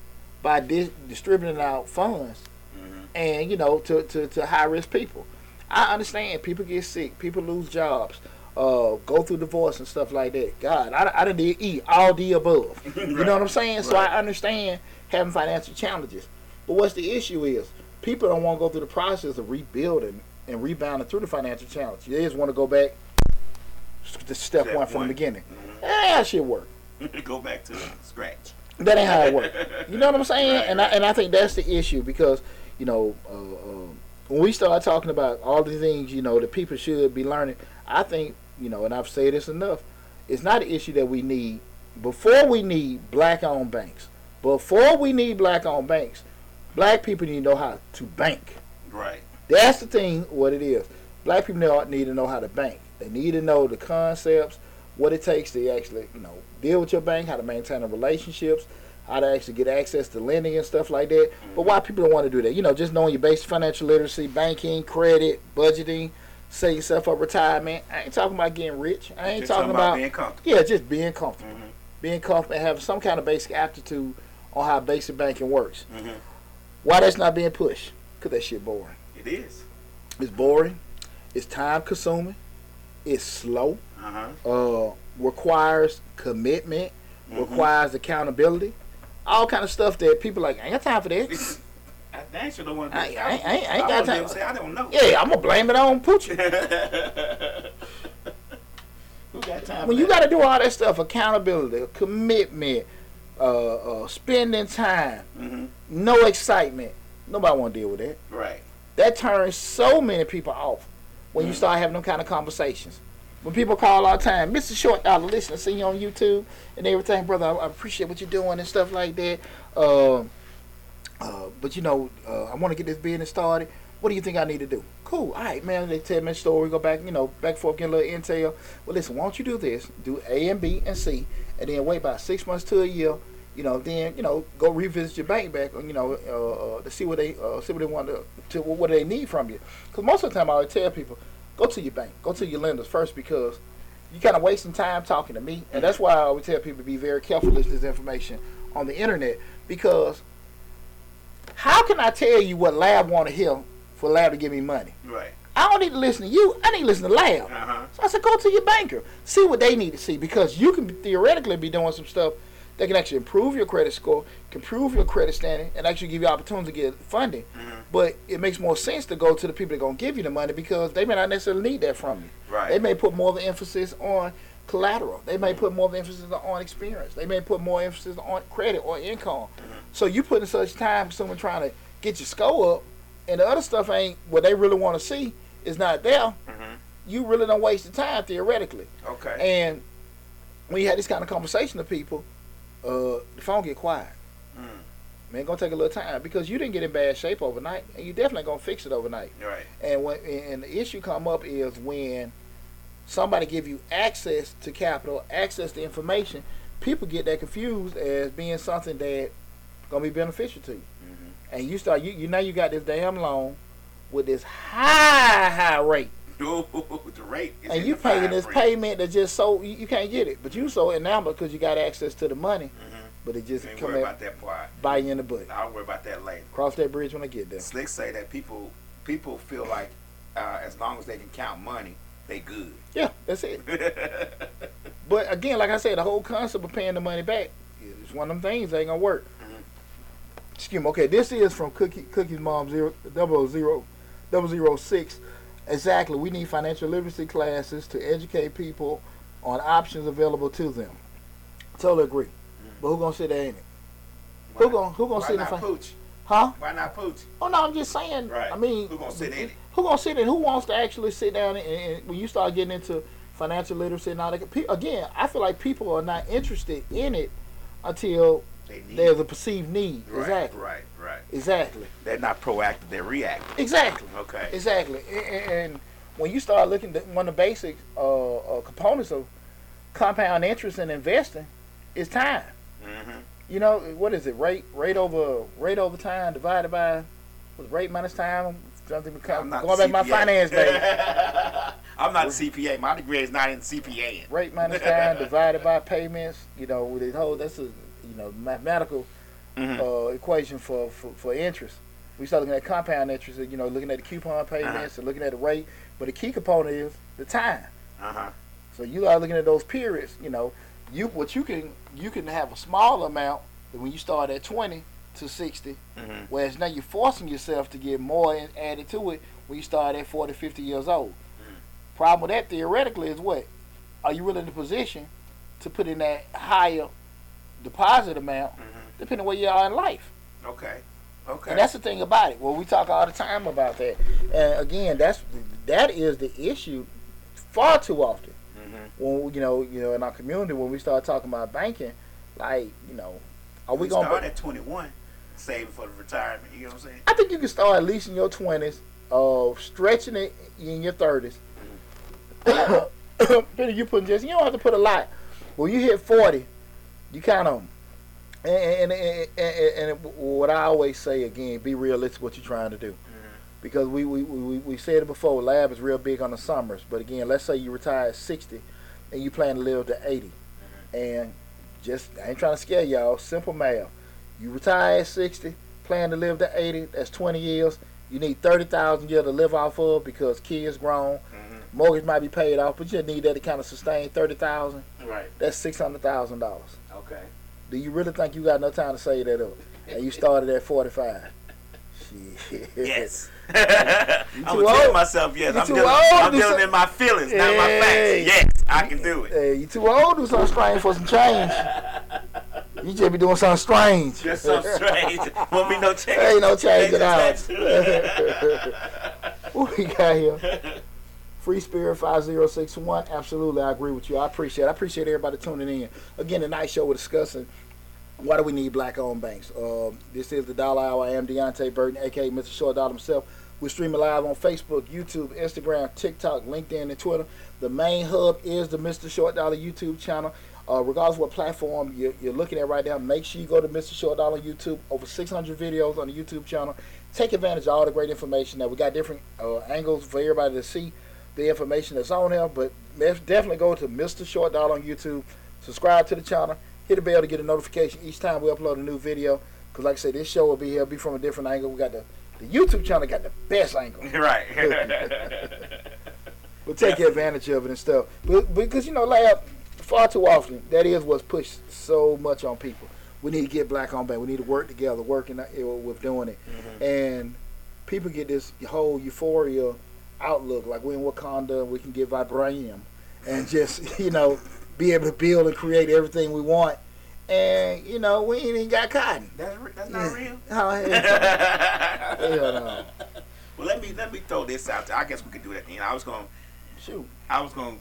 by dis distributing out funds mm-hmm. and, you know, to, to, to high-risk people? I understand people get sick, people lose jobs. Uh, go through divorce and stuff like that. God, I, I done did E, all the above. Right. You know what I'm saying? Right. So I understand having financial challenges. But what's the issue is, people don't want to go through the process of rebuilding and rebounding through the financial challenge. They just want to go back to step, step one, one from the beginning. Mm-hmm. That ain't how shit work. Go back to scratch. That ain't how it works. You know what I'm saying? Right, and, right. I, and I think that's the issue because, you know, uh, uh, when we start talking about all the things, you know, that people should be learning, I think, you know, and I've said this enough, it's not an issue that we need, before we need black-owned banks, before we need black-owned banks, black people need to know how to bank. Right. That's the thing, what it is. Black people need to know how to bank. They need to know the concepts, what it takes to actually, you know, deal with your bank, how to maintain the relationships, how to actually get access to lending and stuff like that. But why people don't want to do that? You know, just knowing your basic financial literacy, banking, credit, budgeting, set yourself up retirement. I ain't talking about getting rich. I ain't just talking about, about being comfortable. Yeah, just being comfortable. Mm-hmm. Being comfortable and having some kind of basic aptitude on how basic banking works. Mm-hmm. Why that's not being pushed? Because that shit boring. It is. It's boring. It's time consuming. It's slow. Uh-huh. Uh, requires commitment. Mm-hmm. Requires accountability. All kind of stuff that people like, I ain't got time for that. I ain't sure don't want to do it. I ain't, I ain't, I ain't I got time. Say, I don't know. Yeah, I'm going to blame it on Poochie. Who got time When for you got to do all that stuff, accountability, commitment, uh, uh, spending time, mm-hmm. no excitement. Nobody want to deal with that. Right. That turns so many people off when mm-hmm. you start having them kind of conversations. When people call all the time, Mister Short Dollar, listen, I see you on YouTube and everything, brother. I, I appreciate what you're doing and stuff like that. Uh, uh, but, you know, uh, I want to get this business started. What do you think I need to do? Cool. All right, man. They tell me a story, go back, you know, back and forth, get a little intel. Well, listen, why don't you do this? Do A and B and C, and then wait about six months to a year. You know, then you know, go revisit your bank back, you know, uh, uh, to see what they uh, see what they want to, to what they need from you. Because most of the time, I would tell people, go to your bank, go to your lenders first, because you kind of wasting time talking to me. And that's why I always tell people to be very careful with this information on the internet, because how can I tell you what Lab want to hear for Lab to give me money? Right. I don't need to listen to you. I need to listen to Lab. Uh-huh. So I said, go to your banker, see what they need to see, because you can theoretically be doing some stuff that can actually improve your credit score, can improve your credit standing, and actually give you opportunity to get funding. Mm-hmm. But it makes more sense to go to the people that are going to give you the money, because they may not necessarily need that from you. Right. They may put more of an emphasis on collateral. They may put more of an emphasis on experience. They may put more emphasis on credit or income. Mm-hmm. So you putting such time for someone trying to get your score up, and the other stuff ain't what they really want to see is not there. Mm-hmm. You really don't waste the time theoretically. Okay. And when you have this kind of conversation with people, Uh, the phone get quiet. Mm. Man, gonna take a little time, because you didn't get in bad shape overnight, and you definitely gonna fix it overnight. Right. And when and the issue come up is when somebody give you access to capital, access to information, people get that confused as being something that gonna be beneficial to you. Mm-hmm. And you start you you now you got this damn loan with this high high rate. Ooh, the rate is and you paying this rate. Payment that just so you, you can't get it, but you so enamored because you got access to the money, mm-hmm. but it just come out buy you in the butt. I'll worry about that later. Cross that bridge when I get there. Slick say that people people feel like uh, as long as they can count money, they good. Yeah, that's it. But again, like I said, the whole concept of paying the money back is one of them things that ain't gonna work. Mm-hmm. Excuse me. Okay, this is from Cookie Cookie's mom zero double zero double zero six. Exactly. We need financial literacy classes to educate people on options available to them. Totally agree. Mm-hmm. But who gonna sit there in it? Why, who gonna who gonna why sit in the Pooch? Huh? Why not Pooch? Oh no, I'm just saying. Right. I mean, who gonna sit in it? Who gonna sit in? Who wants to actually sit down and, and when you start getting into financial literacy and all that? Pe- again, I feel like people are not interested in it until there's a perceived need. Right, exactly. Right, right. Exactly. They're not proactive, they're reactive. Exactly. Okay. Exactly. And, and when you start looking at one of the basic uh, uh, components of compound interest in investing is time. Mm-hmm. You know, what is it? Rate rate over rate over time divided by was rate minus time? Something become going back my finance day. I'm not a C P A. My degree is not in C P A. Rate minus time divided by payments, you know, with the whole that's a you know, mathematical mm-hmm. uh, equation for, for, for interest. We start looking at compound interest, you know, looking at the coupon payments uh-huh. and looking at the rate. But the key component is the time. Uh-huh. So you are looking at those periods, you know. You what you can you can have a small amount that when you start at twenty to sixty, mm-hmm. whereas now you're forcing yourself to get more and added to it when you start at forty, fifty years old. Mm-hmm. Problem with that theoretically is what? Are you really in a position to put in that higher deposit amount, mm-hmm. depending on where you are in life? Okay. Okay. And that's the thing about it. Well, we talk all the time about that. And again, that's that is the issue far too often. Mm-hmm. When you know, you know, in our community, when we start talking about banking, like you know, are we, we gonna start at twenty-one, saving for the retirement? You know what I'm saying? I think you can start at least in your twenties, of uh, stretching it in your thirties. Mm-hmm. you put just you don't have to put a lot. When you hit forty, you kind of. And, and, and, and, and what I always say again, be realistic what you're trying to do. Mm-hmm. Because we, we, we, we said it before, Lab is real big on the summers. But again, let's say you retire at sixty and you plan to live to eighty. Mm-hmm. And just, I ain't trying to scare y'all, simple math. You retire at sixty, plan to live to eighty, that's twenty years. You need thirty thousand dollars a year to live off of because kids grown. Mm-hmm. Mortgage might be paid off, but you need that to kind of sustain thirty thousand dollars. Right. That's six hundred thousand dollars. Okay. Do you really think you got no time to save that up? And you started at forty-five. Shit. Yes. I would old. Tell myself, yes. I'm dealing, I'm dealing in my feelings, yeah. Not my facts. Yes, I can do it. Hey, you too old to do something strange for some change. You just be doing something strange. Just something strange. Won't be no change. Ain't no change at all. What we got here? Free Spirit five zero six one. Absolutely, I agree with you. I appreciate it. I appreciate everybody tuning in. Again, tonight's show we're discussing why do we need black-owned banks. Uh, this is the Dollar Hour. I am Deontay Burton, a k a. Mister Short Dollar himself. We're streaming live on Facebook, YouTube, Instagram, TikTok, LinkedIn, and Twitter. The main hub is the Mister Short Dollar YouTube channel. Uh, regardless of what platform you're, you're looking at right now, make sure you go to Mister Short Dollar YouTube. Over six hundred videos on the YouTube channel. Take advantage of all the great information that we got, different uh, angles for everybody to see. The information that's on there, but definitely go to Mister Short Dollar on YouTube, subscribe to the channel, hit the bell to get a notification each time we upload a new video, because like I said, this show will be here, be from a different angle. We got the, the YouTube channel got the best angle. Right. We'll take yeah. advantage of it and stuff. But, because, you know, like, far too often, that is what's pushed so much on people. We need to get black on bank. We need to work together, working with doing it. Mm-hmm. And people get this whole euphoria outlook, like we're in Wakanda, we can get vibranium and just, you know, be able to build and create everything we want. And, you know, we ain't even got cotton. That's, that's not real. Oh, yeah. Yeah, no. Well, let me let me throw this out there. I guess we could do that. You know, I was gonna shoot. I was gonna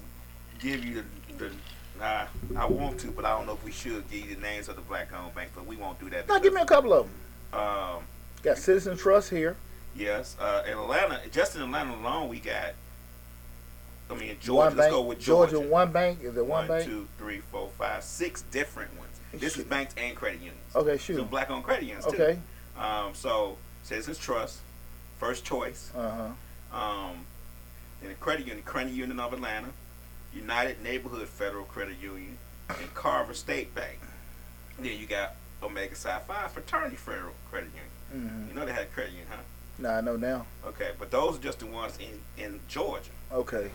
give you the. the uh, I want to, but I don't know if we should give you the names of the black-owned banks, but we won't do that. No, give me a couple of them. Um, got Citizen Trust here. Yes, uh, in Atlanta, just in Atlanta alone, we got, I mean, Georgia, bank, let's go with Georgia. Georgia, one bank, is it one, one bank? One, two, three, four, five, six different ones. This shoot. Is banks and credit unions. Okay, shoot. So black-owned credit unions, too. Okay. Um, so, Citizens Trust, First Choice. Uh-huh. Um, then a credit union, Credit Union of Atlanta, United Neighborhood Federal Credit Union, and Carver State Bank. Then you got Omega Psi Phi Fraternity Federal Credit Union. Mm-hmm. You know they had a credit union, huh? No, I know now. Okay, but those are just the ones in, in Georgia. Okay.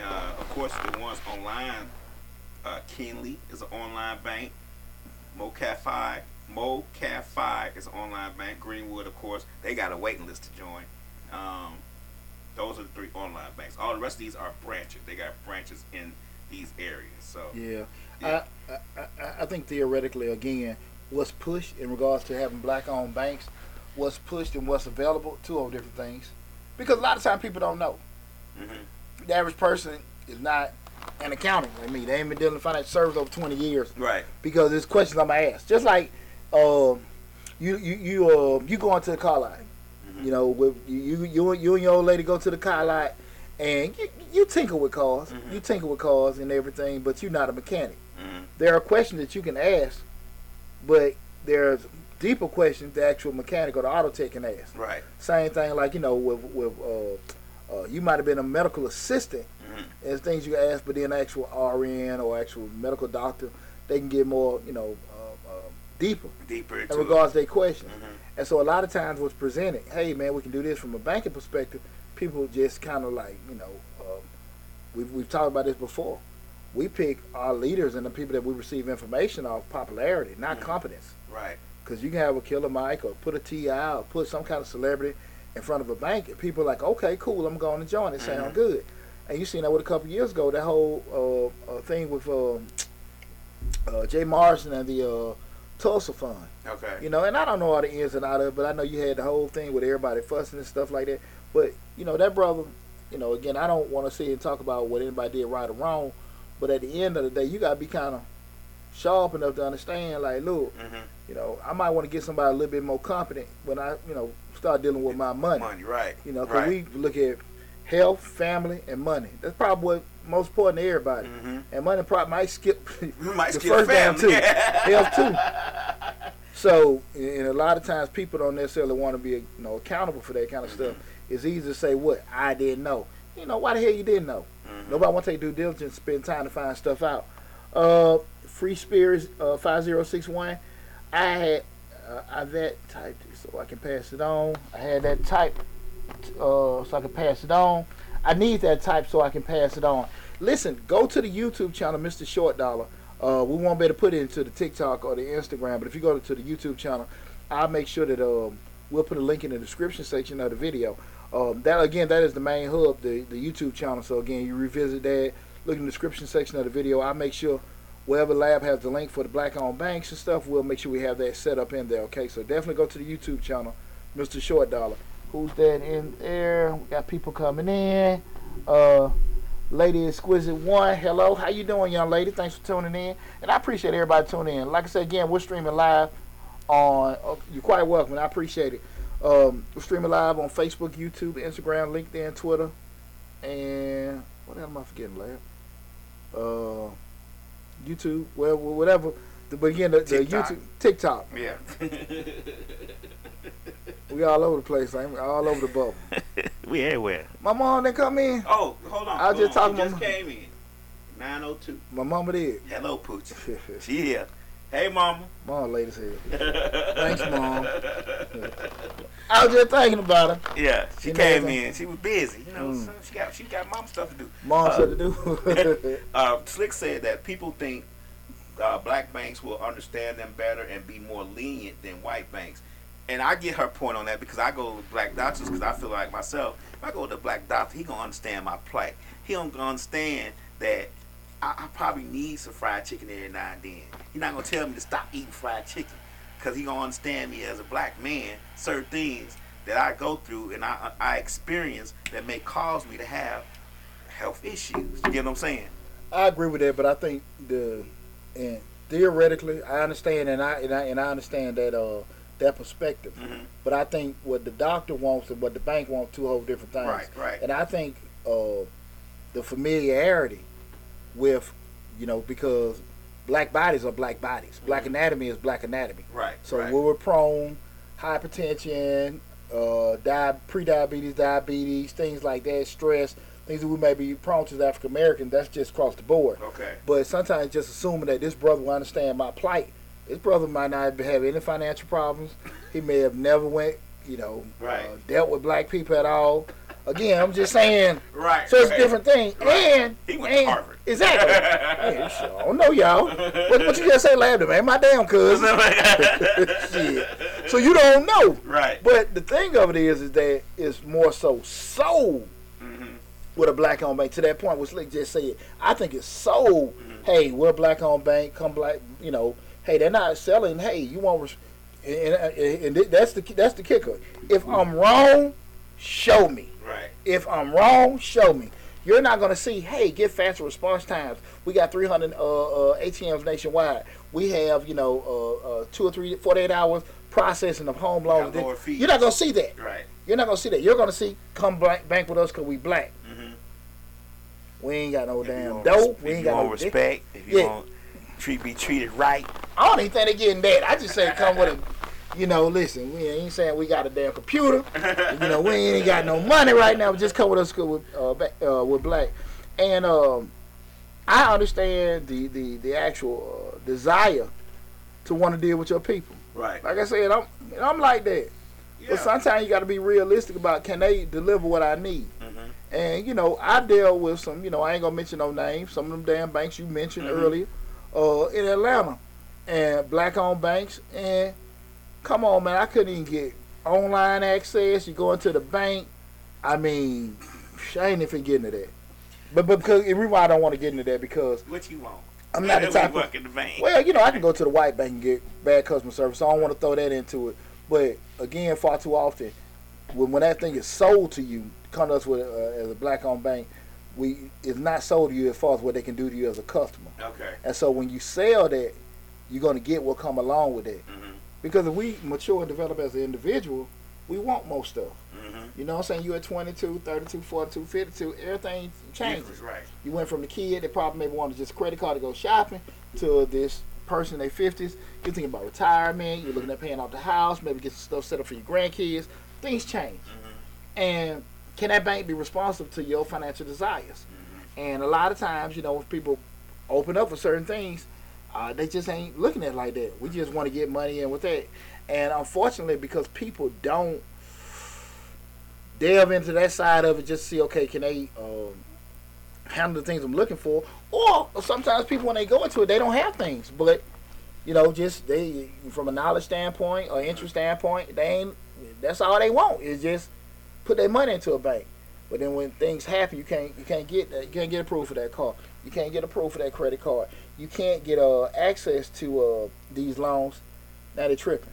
Uh, of course, the ones online, uh, Kinley is an online bank. MoCaFi, MoCaFi is an online bank. Greenwood, of course, they got a waiting list to join. Um, those are the three online banks. All the rest of these are branches. They got branches in these areas. So yeah, yeah. I, I I think theoretically, again, what's pushed in regards to having black-owned banks. What's pushed and what's available, two of different things, because a lot of time people don't know. Mm-hmm. The average person is not an accountant like me. They ain't been dealing with financial service over twenty years, right? Because there's questions I'm gonna ask. Just like um, you, you, you, uh, you go into the car lot. Mm-hmm. You know, with you, you, you and your old lady go to the car lot, and you, you tinker with cars, mm-hmm. you tinker with cars and everything, but you're not a mechanic. Mm-hmm. There are questions that you can ask, but there's deeper questions the actual mechanic or the auto tech can ask. Right. Same thing, like, you know, with, with uh, uh, you might have been a medical assistant. Mm-hmm. There's things you ask, but then actual R N or actual medical doctor, they can get more, you know, uh, uh, deeper. Deeper. In regards to their questions. Mm-hmm. And so a lot of times what's presented, hey, man, we can do this from a banking perspective, people just kind of like, you know, uh, we've, we've talked about this before. We pick our leaders and the people that we receive information off popularity, not mm-hmm. competence. Right. Because you can have a Killer Mike or put a T I or put some kind of celebrity in front of a bank, and people are like, okay, cool, I'm going to join. It mm-hmm. sounds good. And you seen that with a couple of years ago, that whole uh, uh, thing with uh, uh, Jay Morrison and the uh, Tulsa Fund. Okay. You know, and I don't know all the ins and outs of it, but I know you had the whole thing with everybody fussing and stuff like that. But, you know, that brother, you know, again, I don't want to sit and talk about what anybody did right or wrong, but at the end of the day, you got to be kind of sharp enough to understand, like, look, mm-hmm. you know, I might want to get somebody a little bit more competent when I, you know, start dealing with my money. Money, right. You know, because right. we look at health, family, and money. That's probably what most important to everybody. Mm-hmm. And money probably might skip you might the skip first family. Too. Health, too. So, and a lot of times people don't necessarily want to be, you know, accountable for that kind of mm-hmm. stuff. It's easy to say, what, I didn't know. You know, why the hell you didn't know? Mm-hmm. Nobody want to take due diligence, spend time to find stuff out. Uh, Free Spirits uh, five zero six one. I had uh, I that typed it so I can pass it on. I had that typed uh, so I can pass it on. I need that type so I can pass it on. Listen, go to the YouTube channel, Mister Short Dollar. Uh, we won't be able to put it into the TikTok or the Instagram, but if you go to the YouTube channel, I'll make sure that um, we'll put a link in the description section of the video. Um, that again, that is the main hub, the, the YouTube channel. So again, you revisit that. Look in the description section of the video. I'll make sure wherever lab has the link for the black-owned banks and stuff, we'll make sure we have that set up in there. Okay, so definitely go to the YouTube channel, Mister Short Dollar. Who's that in there? We got people coming in. Uh, Lady Exquisite One, hello. How you doing, young lady? Thanks for tuning in. And I appreciate everybody tuning in. Like I said, again, we're streaming live on, oh, you're quite welcome. I appreciate it. Um, we're streaming live on Facebook, YouTube, Instagram, LinkedIn, Twitter. And what the hell am I forgetting, lab? Uh, YouTube, well, whatever. But again, the, the YouTube, TikTok. Yeah. We all over the place, ain't we? All over the bubble. We everywhere. My mom didn't come in. Oh, hold on. I was just talking. She just came in. nine oh two. My mama did. Hello, Pooch. She here. Hey, mama. Mom, ladies here. Thanks, mom. I was just thinking about her. Yeah, she you came in. She was busy. You know, mm. so she got she got mom stuff to do. Mom uh, stuff to do. uh, Slick said that people think uh, black banks will understand them better and be more lenient than white banks. And I get her point on that because I go to black doctors because I feel like myself. If I go to a black doctor, he gonna understand my plight. He don't gonna understand that I, I probably need some fried chicken every now and then. He's not gonna tell me to stop eating fried chicken because he gonna understand me as a black man. Certain things that I go through and I I experience that may cause me to have health issues. You get what I'm saying? I agree with that, but I think the and theoretically I understand and I and I, and I understand that uh. that perspective, mm-hmm. but I think what the doctor wants and what the bank wants two whole different things. Right, right. And I think uh, the familiarity with, you know, because black bodies are black bodies, mm-hmm. black anatomy is black anatomy. Right. So right. we were prone, hypertension, uh, di pre-diabetes, diabetes, things like that, stress, things that we may be prone to as African American. That's just across the board. Okay. But sometimes just assuming that this brother will understand my plight. His brother might not have any financial problems. He may have never went, you know, right. uh, dealt with black people at all. Again, I'm just saying. Right. So it's right. a different thing. Right. And he went and, to Harvard. Exactly. Man, sure. I don't know y'all. What, what you just say, Lab? Man, my damn cousin. Shit. So you don't know. Right. But the thing of it is, is that it's more so sold mm-hmm. with a black-owned bank. To that point, what Slick just said, I think it's sold. Mm-hmm. Hey, we're a black-owned bank. Come black, you know. Hey, they're not selling. Hey, you want, and, and, and that's the that's the kicker. If I'm wrong, show me. Right. If I'm wrong, show me. You're not gonna see. Hey, get faster response times. We got three hundred uh, uh, A T Ms nationwide. We have you know uh, uh, two or three forty-eight hours processing of home loans. You're not gonna see that. Right. You're not gonna see that. You're gonna see come black, bank with us because we black. Mm-hmm. We ain't got no if damn dope. We ain't got no respect. Dick. If you yeah. want treat be treated right. I don't even think they're getting that. I just say come with a, you know, listen, we ain't saying we got a damn computer. You know, we ain't got no money right now. But just come with us with, uh, uh, with black. And um, I understand the, the, the actual uh, desire to want to deal with your people. Right. Like I said, I'm, I'm like that. Yeah. But sometimes you got to be realistic about can they deliver what I need. Mm-hmm. And, you know, I deal with some, you know, I ain't going to mention no names. Some of them damn banks you mentioned mm-hmm. earlier. Uh, in Atlanta and black-owned banks, and come on, man, I couldn't even get online access. You go into the bank, I mean, I ain't even getting to that. But, but because, and reason why I don't want to get into that because what you want? I'm not the type of, in the bank. Well, you know, I can go to the white bank and get bad customer service. So I don't want to throw that into it. But again, far too often, when, when that thing is sold to you, come to us with uh, as a black-owned bank, we it's not sold to you as far as what they can do to you as a customer. Okay. And so when you sell that, you're going to get what come along with it. Mm-hmm. Because if we mature and develop as an individual, we want more stuff. Mm-hmm. You know what I'm saying? You're at twenty-two, thirty-two, forty-two, fifty-two. Everything changes. Right. You went from the kid that probably maybe wanted just a credit card to go shopping to this person in their fifties. You're thinking about retirement. You're looking at paying off the house. Maybe get some stuff set up for your grandkids. Things change. Mm-hmm. And can that bank be responsive to your financial desires? Mm-hmm. And a lot of times, you know, if people open up for certain things, uh, they just ain't looking at it like that. We just want to get money in with that. And unfortunately, because people don't delve into that side of it, just see, okay, can they um, handle the things I'm looking for? Or sometimes people, when they go into it, they don't have things. But, you know, just they, from a knowledge standpoint or interest standpoint, they ain't, that's all they want is just put their money into a bank. But then when things happen, you can't you can't get that, you can't get approved for that car, you can't get approved for that credit card, you can't get uh, access to uh, these loans. Now they're tripping.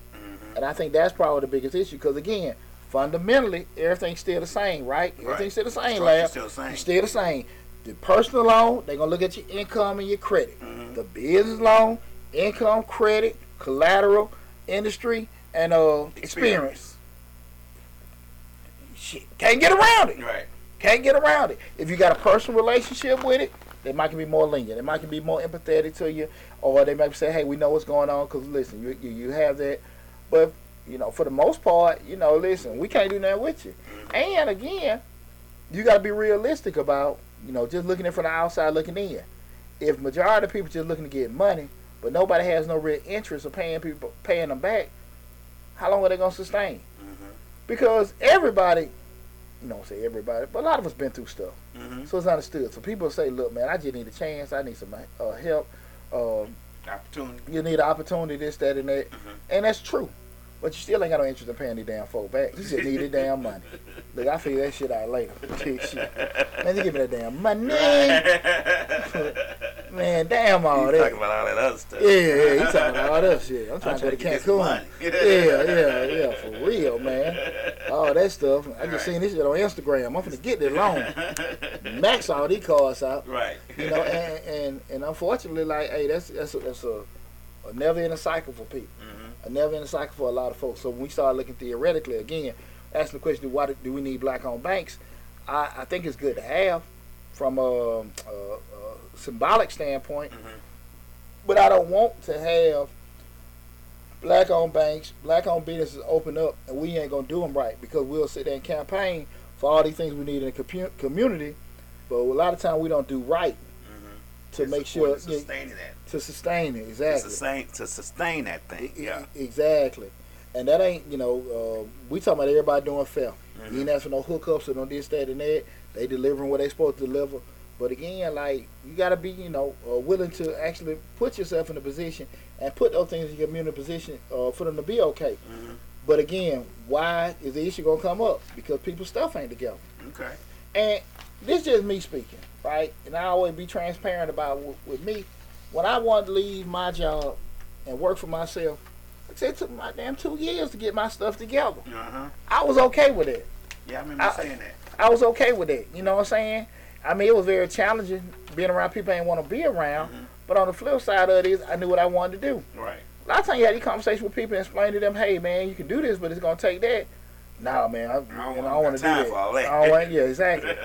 And I think that's probably the biggest issue because, again, fundamentally, everything's still the same, right? Everything's right. still the same, lad. Still, still the same. The personal loan, they're going to look at your income and your credit. Mm-hmm. The business loan, income, credit, collateral, industry, and uh, experience. experience. Shit, can't get around it. Right. Can't get around it. If you got a personal relationship with it, they might can be more lenient. They might can be more empathetic to you, or they might say, hey, we know what's going on because, listen, you, you you have that. But, you know, for the most part, you know, listen, we can't do nothing with you. And, again, you got to be realistic about, you know, just looking in from the outside looking in. If majority of people just looking to get money, but nobody has no real interest of paying people, paying them back, how long are they going to sustain? Mm-hmm. Because everybody, you know, say everybody, but a lot of us been through stuff. Mm-hmm. So it's understood. So people say, look, man, I just need a chance. I need some uh, help. Uh, opportunity. You need an opportunity, this, that, and that. Mm-hmm. And that's true. But you still ain't got no interest in paying these damn folk back. You just need their damn money. Look, I figure that shit out later. Man, just give me that damn money. Man, damn all he's that. Talking about all that other stuff. Yeah, yeah, you talking about all that shit. I'm trying, I'm trying to go to Cancun. Yeah, yeah, yeah, for real, man. All that stuff. I just right. seen this shit on Instagram. I'm finna get that loan. Max all these cars out. Right. You know, and and, and unfortunately, like, hey, that's that's a, that's a, a never in a cycle for people. Mm-hmm. I never in the cycle for a lot of folks. So when we start looking theoretically, again, asking the question, do, why do, do we need black-owned banks? I, I think it's good to have from a, a, a symbolic standpoint. Mm-hmm. But I don't want to have black-owned banks, black-owned businesses open up, and we ain't going to do them right because we'll sit there and campaign for all these things we need in the com- community. But a lot of times we don't do right. To it's make sure to sustain it, to sustain it exactly, to sustain, to sustain that thing, yeah, exactly. And that ain't, you know, uh, we talking about everybody doing fair. Mm-hmm. You ain't asking no hookups or no this, that, and that. They delivering what they supposed to deliver. But again, like you gotta be, you know, uh, willing to actually put yourself in a position and put those things in your community position uh, for them to be okay. Mm-hmm. But again, why is the issue gonna come up? Because people's stuff ain't together. Okay. And this is just me speaking. Right, and I always be transparent about w- with me. When I wanted to leave my job and work for myself, I said it took my damn two years to get my stuff together. Uh-huh. I was okay with it. Yeah, I remember I, saying that. I was okay with it. You know what I'm saying? I mean, it was very challenging being around people I didn't want to be around. Mm-hmm. But on the flip side of it is, I knew what I wanted to do. Right. A lot of times you had these conversations with people and explain to them, "Hey, man, you can do this, but it's gonna take that." Nah, man, I, I don't want to do that. For all that. I don't want, yeah, exactly.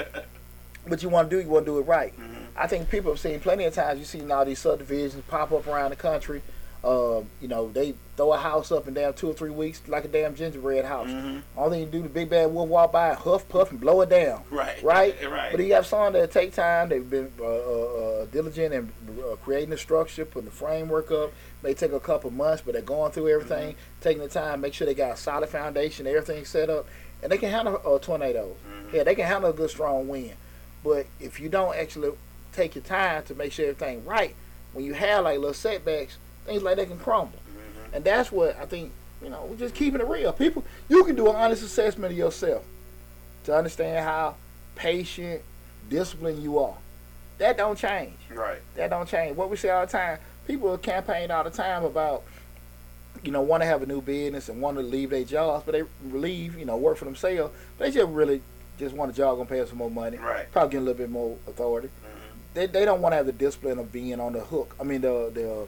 But you want to do you want to do it right. Mm-hmm. I think people have seen plenty of times. You see all these subdivisions pop up around the country. Uh, you know, they throw a house up in damn two or three weeks like a damn gingerbread house. Mm-hmm. All they do, the big bad wolf walk by, and huff, puff, and blow it down. Right, right, right. But you have some that take time. They've been uh, uh, diligent in uh, creating the structure, putting the framework up. May take a couple months, but they're going through everything, mm-hmm. taking the time, make sure they got a solid foundation, everything set up, and they can handle a tornado. Mm-hmm. Yeah, they can handle a good strong wind. But if you don't actually take your time to make sure everything right, when you have like little setbacks, things like that can crumble. Mm-hmm. And that's what I think, you know, we're just keeping it real. People, you can do an honest assessment of yourself to understand how patient, disciplined you are. that don't change. Right. That don't change. What we say all the time, people campaign all the time about, you know, want to have a new business and want to leave their jobs, but they leave, you know, work for themselves. But they just really just want a job, going to pay us some more money. Right. Probably get a little bit more authority. Mm-hmm. They they don't want to have the discipline of being on the hook. I mean, the the,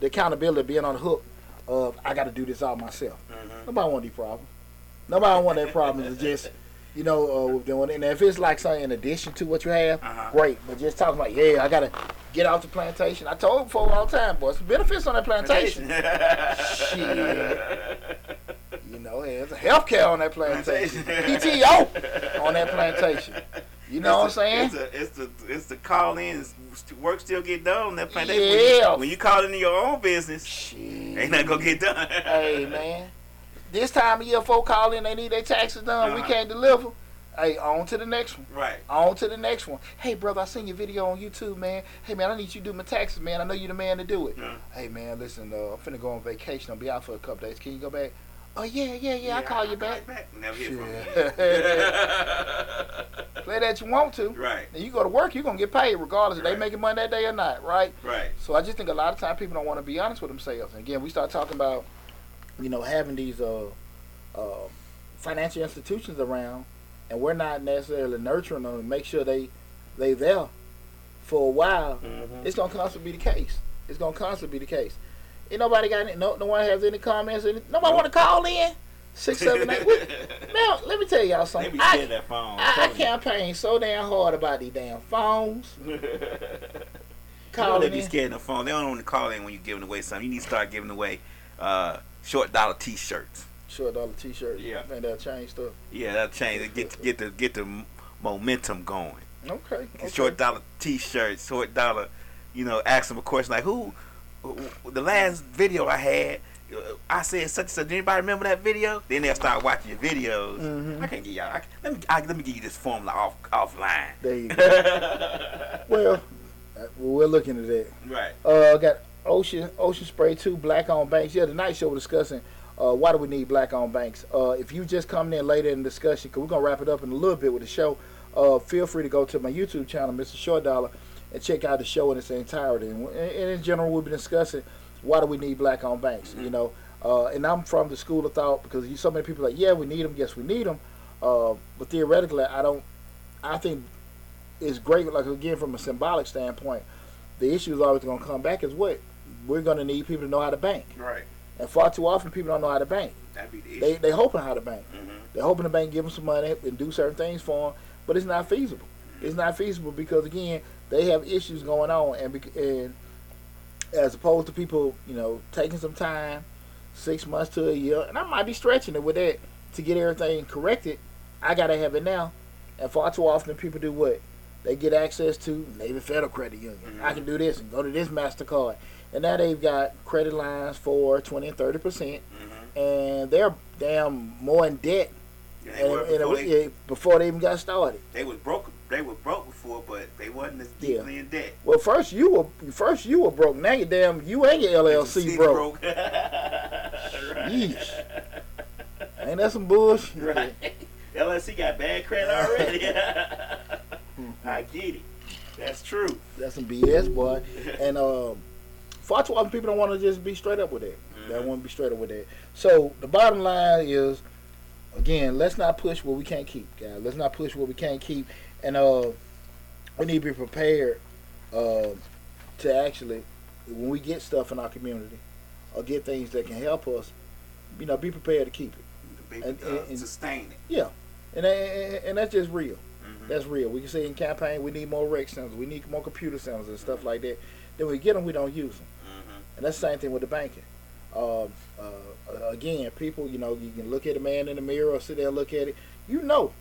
the accountability of being on the hook of, I got to do this all myself. Mm-hmm. Nobody want these problems. Nobody want that problem. It's just, you know, uh, doing it. And if it's like something in addition to what you have, uh-huh. great. But just talking about, yeah, I got to get off the plantation. I told folks all the time, boys, benefits on that plantation. Shit. You know, there's healthcare on that plantation. P T O on that plantation. You know it's what I'm saying? A, it's, a, it's the it's the call in. Work still get done on that plantation. Yeah. When you, when you call into your own business, shit. Ain't nothing going to get done. Hey, man. This time of year, folk call in, they need their taxes done. Uh-huh. We can't deliver. Hey, on to the next one. Right. On to the next one. Hey, brother, I seen your video on YouTube, man. Hey, man, I need you to do my taxes, man. I know you the man to do it. Uh-huh. Hey, man, listen, uh, I'm finna go on vacation. I'll be out for a couple days. Can you go back? Oh, yeah, yeah, yeah. yeah I'll call I'll you back. back. Never hear from you. Play that you want to. Right. And you go to work, you're going to get paid regardless right. if they making money that day or not, right? Right. So I just think a lot of times people don't want to be honest with themselves. And again, we start talking about, you know, having these uh, uh, financial institutions around, and we're not necessarily nurturing them to make sure they they there for a while. Mm-hmm. It's gonna constantly be the case. It's gonna constantly be the case. Ain't nobody got any, no no one has any comments. Any, nobody want to call in six seven eight. Now let me tell y'all something. They be I, that phone. I, I campaign so damn hard about these damn phones. Calling you know they be scared of the phone. They don't want to call in when you're giving away something. You need to start giving away. Uh, Short Dollar T-shirts. Short Dollar T-shirts. Yeah, I think that'll change stuff. Yeah, that'll change. Get get the get the momentum going. Okay. okay. Short Dollar T-shirts. Short Dollar. You know, ask them a question like, "Who? The last video I had, I said such and such. Did anybody remember that video?" Then they'll start watching your videos. Mm-hmm. I can't get y'all. I, let me I, let me give you this formula off offline. There you go. Well, we're looking at that. Right. Uh, I got. Ocean Ocean Spray two, black-owned banks. Yeah, tonight show we're discussing uh, why do we need black-owned banks. Uh, if you just come in later in the discussion, because we're going to wrap it up in a little bit with the show, uh, feel free to go to my YouTube channel, Mister Short Dollar, and check out the show in its entirety. And, and in general, we'll be discussing why do we need black-owned banks, mm-hmm. you know. Uh, and I'm from the school of thought because you, so many people are like, yeah, we need them. Yes, we need them. Uh, but theoretically, I don't, I think it's great, like again, from a symbolic standpoint, the issue is always going to come back is what? We're going to need people to know how to bank. Right. And far too often, people don't know how to bank. That'd be the issue. They, they hoping how to bank. Mm-hmm. They're hoping the bank give them some money and do certain things for them, but it's not feasible. Mm-hmm. It's not feasible because, again, they have issues going on. And, and as opposed to people, you know, taking some time, six months to a year, and I might be stretching it with that to get everything corrected. I got to have it now. And far too often, people do what? They get access to Navy Federal Credit Union. Mm-hmm. I can do this and go to this MasterCard. And now they've got credit lines for twenty and thirty percent. Mm-hmm. And they're damn more in debt yeah, they and, were before, and, they, yeah, before they even got started. They was broke They were broke before, but they wasn't as deeply yeah. in debt. Well, first you were first you were broke. Now you damn, you and your L L C broke. broke. Jeez. Ain't that some bullshit? Right. L L C got bad credit already. I get it. That's true. That's some B S, boy. And um, far too often people don't want to just be straight up with that. Mm-hmm. They want to be straight up with that. So the bottom line is, again, let's not push what we can't keep, guys. Let's not push what we can't keep. And uh, we need to be prepared uh, to actually, when we get stuff in our community or get things that can help us, you know, be prepared to keep it. Be, and, uh, and, and sustain it. Yeah. And, and, and that's just real. That's real. We can say in campaign, we need more rec centers. We need more computer centers and stuff like that. Then we get them, we don't use them. Mm-hmm. And that's the same thing with the banking. Um, uh, again, people, you know, you can look at a man in the mirror or sit there and look at it. You know,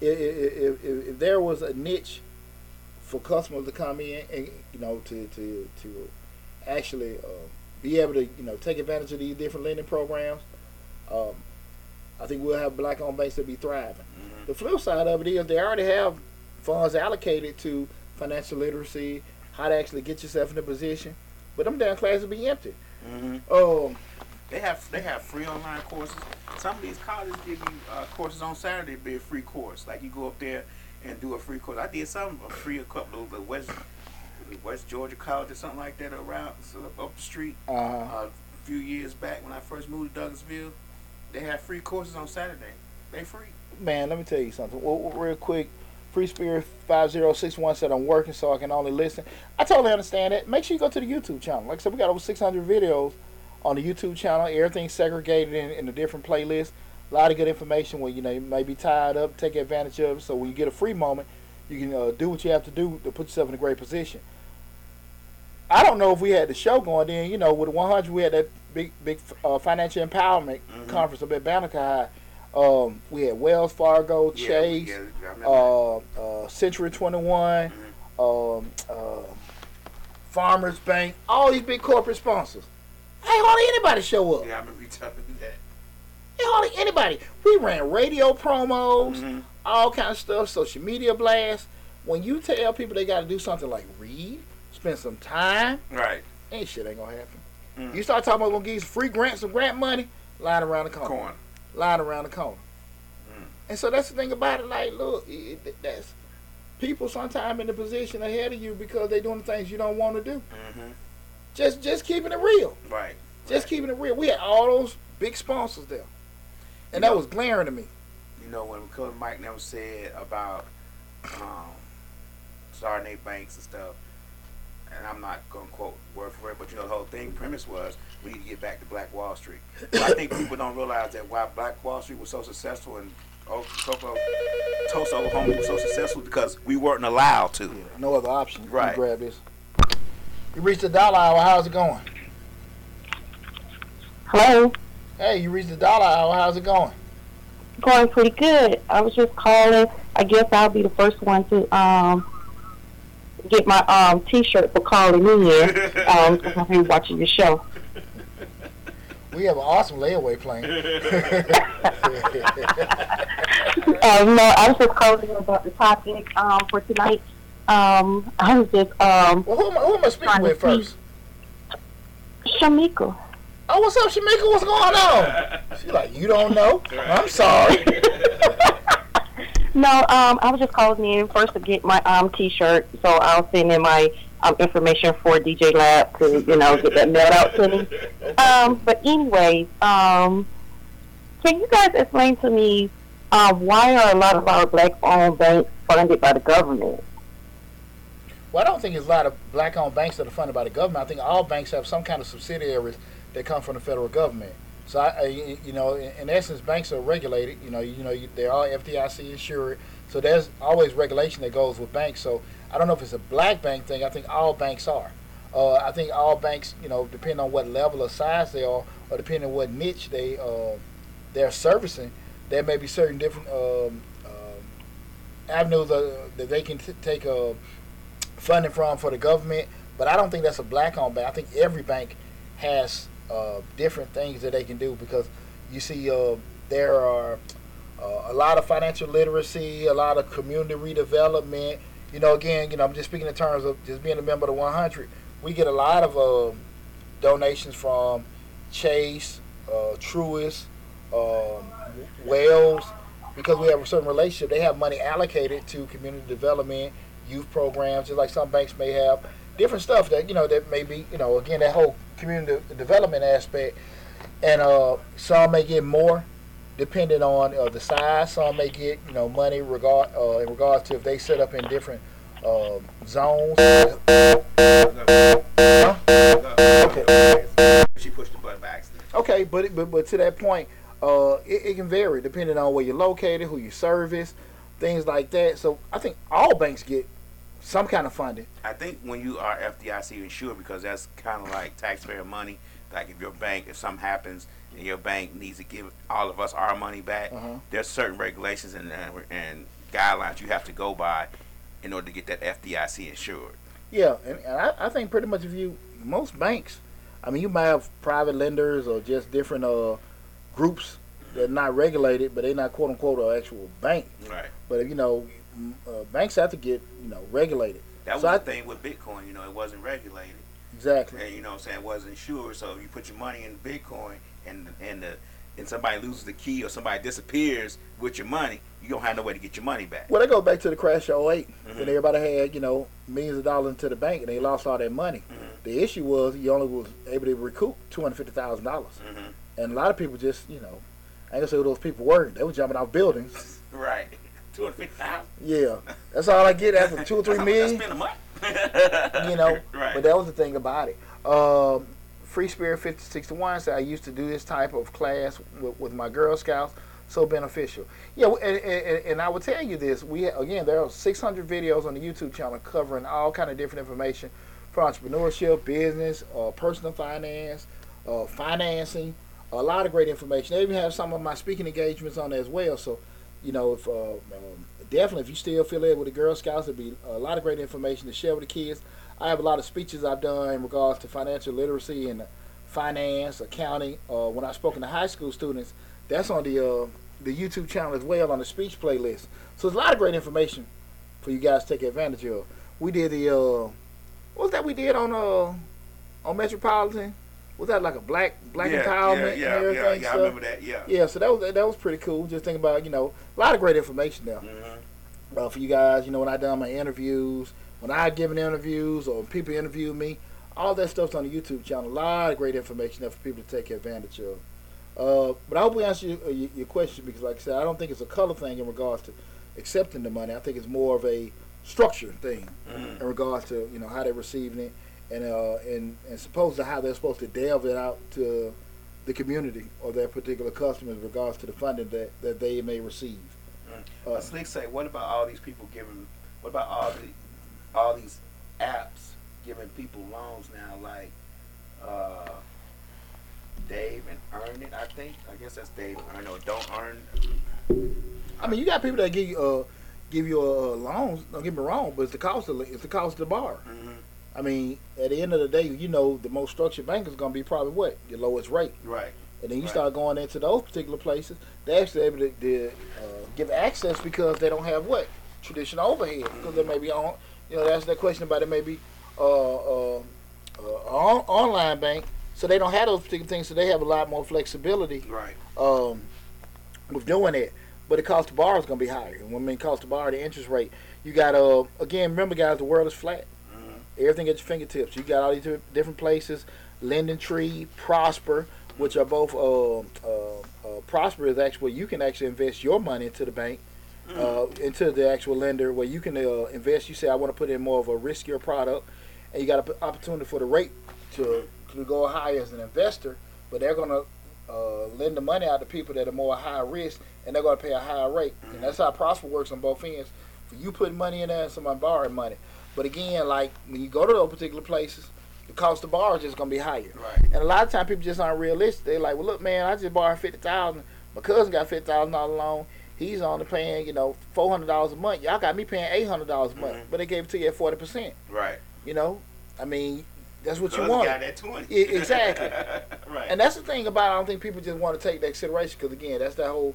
if, if, if, if there was a niche for customers to come in and, you know, to, to, to actually uh, be able to, you know, take advantage of these different lending programs, um, I think we'll have black-owned banks that be thriving. Mm-hmm. The flip side of it is they already have funds allocated to financial literacy, how to actually get yourself in a position, but them damn classes be empty. Mm-hmm. Um, they have they have free online courses. Some of these colleges give you uh, courses on Saturday. It'd be a free course, like you go up there and do a free course. I did some free a couple of the West be West Georgia College or something like that around up the street. Uh-huh. Uh, a few years back when I first moved to Douglasville, they had free courses on Saturday. They free. Man, let me tell you something. Well, real quick, Free Spirit five oh six one said, I'm working so I can only listen. I totally understand that. Make sure you go to the YouTube channel. Like I said, we got over six hundred videos on the YouTube channel. Everything's segregated in, in a different playlist. A lot of good information where, you know, you may be tied up, take advantage of it. So when you get a free moment, you can uh, do what you have to do to put yourself in a great position. I don't know if we had the show going then. You know, with the one hundred, we had that big big uh, financial empowerment mm-hmm. conference up at Banneker High. Um, we had Wells Fargo, yeah, Chase, yeah, uh, uh, Century twenty-one, mm-hmm. um, uh, Farmers Bank, all these big corporate sponsors. Ain't hardly anybody show up. Yeah, I remember you telling me that. Ain't hardly anybody. We ran radio promos, mm-hmm. all kind of stuff, social media blasts. When you tell people they got to do something like read, spend some time, right? Ain't shit ain't gonna happen. Mm-hmm. You start talking about gonna give you some free grants, some grant money, lying around the corner. corner. Lying around the corner. Mm. And so that's the thing about it. Like, look, it, that's people sometimes in the position ahead of you because they're doing things you don't want to do. Mm-hmm. Just just keeping it real. Right. Just right. keeping it real. We had all those big sponsors there. And you that know, was glaring to me. You know, when Killer Mike never said about um, Sarnay Banks and stuff, and I'm not going to quote word for word, but you know, the whole thing premise was we need to get back to Black Wall Street. So I think people don't realize that why Black Wall Street was so successful and Tulsa, Oklahoma was so successful because we weren't allowed to. Yeah, no other option. Right. You grab this. You reached the Dollar Hour. How's it going? Hello. Hey, you reached the Dollar Hour. How's it going? Going pretty good. I was just calling. I guess I'll be the first one to um. get my um T-shirt for calling me here. Um, I've been watching your show. We have an awesome layaway plan. um, no, I was just calling you about the topic um for tonight. Um, I was just um. Well, who am I, who am I speaking with first? Shamika. Oh, what's up, Shamika? What's going on? She's like, you don't know. I'm sorry. No, um, I was just calling in first to get my um T-shirt, so I'll send in my um, information for D J Lab to, you know, get that mailed out to me. Um, but anyways, um, can you guys explain to me uh, why are a lot of our black-owned banks funded by the government? Well, I don't think it's a lot of black-owned banks that are funded by the government. I think all banks have some kind of subsidiaries that come from the federal government. So, I, you know, in essence, banks are regulated. You know, you know, they're all F D I C insured. So there's always regulation that goes with banks. So I don't know if it's a black bank thing. I think all banks are. Uh, I think all banks, you know, depending on what level or size they are, or depending on what niche they uh, they're servicing, there may be certain different um, uh, avenues uh, that they can t- take uh, funding from for the government. But I don't think that's a black-owned bank. I think every bank has Uh, different things that they can do, because you see uh, there are uh, a lot of financial literacy, a lot of community redevelopment. You know, again, you know, I'm just speaking in terms of just being a member of the one hundred. We get a lot of uh, donations from Chase, uh, Truist, uh, Wells, because we have a certain relationship. They have money allocated to community development, youth programs, just like some banks may have. Different stuff that, you know, that may be, you know, again, that whole community development aspect. And uh, some may get more depending on uh, the size. Some may get, you know, money regard uh, in regards to if they set up in different uh, zones. Huh? Okay. She pushed the button by accident. Okay, but, it, but, but to that point, uh, it, it can vary depending on where you're located, who you service, things like that. So I think all banks get some kind of funding. I think when you are F D I C insured, because that's kind of like taxpayer money. Like if your bank, if something happens and your bank needs to give all of us our money back, uh-huh. there's certain regulations and, and and guidelines you have to go by in order to get that F D I C insured. Yeah, and, and I, I think pretty much if you most banks, I mean, you might have private lenders or just different uh groups that are not regulated, but they're not quote unquote an actual bank. Right. But you know. Uh, banks have to get, you know, regulated. That was so the I, thing with Bitcoin, you know, it wasn't regulated. Exactly. And, you know what I'm saying, it wasn't insured, so you put your money in Bitcoin and, and the and somebody loses the key or somebody disappears with your money, you don't have no way to get your money back. Well, they go back to the crash of oh eight, mm-hmm. when everybody had, you know, millions of dollars into the bank and they lost all that money. Mm-hmm. The issue was you only was able to recoup two hundred fifty thousand dollars. Mm-hmm. And a lot of people just, you know, I ain't gonna say who those people were. They were jumping off buildings. Right. two hundred fifty thousand dollars? Yeah. That's all I get after two or three million. That's much I spend a month. You know, right. But that was the thing about it. Um, Free Spirit fifty-six to one said, I used to do this type of class with, with my Girl Scouts. So beneficial. Yeah, and, and, and I will tell you this. We Again, there are six hundred videos on the YouTube channel covering all kind of different information for entrepreneurship, business, uh, personal finance, uh, financing, a lot of great information. They even have some of my speaking engagements on there as well. So, you know, if, uh, um, definitely if you still affiliated with the Girl Scouts, there'll be a lot of great information to share with the kids. I have a lot of speeches I've done in regards to financial literacy and finance, accounting. Uh, when I've spoken to high school students, that's on the uh, the YouTube channel as well, on the speech playlist. So there's a lot of great information for you guys to take advantage of. We did the uh, what was that we did on uh, on Metropolitan? Was that like a black black yeah, empowerment yeah, yeah, and everything? Yeah, yeah, I remember that. Yeah. Yeah, so that was that was pretty cool. Just think about, you know, a lot of great information there. Mm-hmm. uh, for you guys. You know, when I done my interviews, when I given interviews or people interview me, all that stuff's on the YouTube channel. A lot of great information there for people to take advantage of. Uh, but I hope we answered your, your, your question, because like I said, I don't think it's a color thing in regards to accepting the money. I think it's more of a structure thing, mm-hmm. in regards to, you know, how they're receiving it and uh, and, and supposed to how they're supposed to delve it out to the community or their particular customers in regards to the funding that, that they may receive. Mm-hmm. uh, Slick say, what about all these people giving, what about all, the, all these apps giving people loans now, like uh, Dave and Earn It, I think. I guess that's Dave and Earn It, or Don't Earn It. I mean, you got people that give you uh, give you uh, loans. Don't get me wrong, but it's the cost of it's the cost of the bar. Mm-hmm. I mean, at the end of the day, you know, the most structured bank is going to be probably what? Your lowest rate. Right. And then you right. start going into those particular places. They're actually able to, to uh, give access because they don't have what? Traditional overhead. Mm-hmm. Because they may be on, you know, that's that question about it may be uh, uh, uh, on, online bank. So they don't have those particular things, so they have a lot more flexibility, right. um, with doing it. But the cost of borrow is going to be higher. And when I mean cost of borrow, the interest rate, you got, uh, again, remember, guys, the world is flat. Mm-hmm. Everything at your fingertips. You got all these different places, Lending Tree, Prosper, which are both, uh, uh, uh, Prosper is actually where you can actually invest your money into the bank, mm-hmm. uh, into the actual lender, where you can uh, invest. You say, I want to put in more of a riskier product, and you got an opportunity for the rate to... Mm-hmm. to go higher as an investor, but they're going to uh, lend the money out to people that are more high risk, and they're going to pay a higher rate. Mm-hmm. And that's how Prosper works on both ends. For you putting money in there and somebody borrowing money. But again, like when you go to those particular places, the cost of borrow is just going to be higher. Right. And a lot of times people just aren't realistic. They're like, well, look, man, I just borrowed fifty thousand dollars. My cousin got fifty thousand dollars loan. He's only paying, you know, four hundred dollars a month. Y'all got me paying eight hundred dollars a month, mm-hmm. but they gave it to you at forty percent. Right. You know, I mean, that's what you want. twenty. It, exactly. Right. And that's the thing about it. I don't think people just want to take that consideration because, again, that's that whole,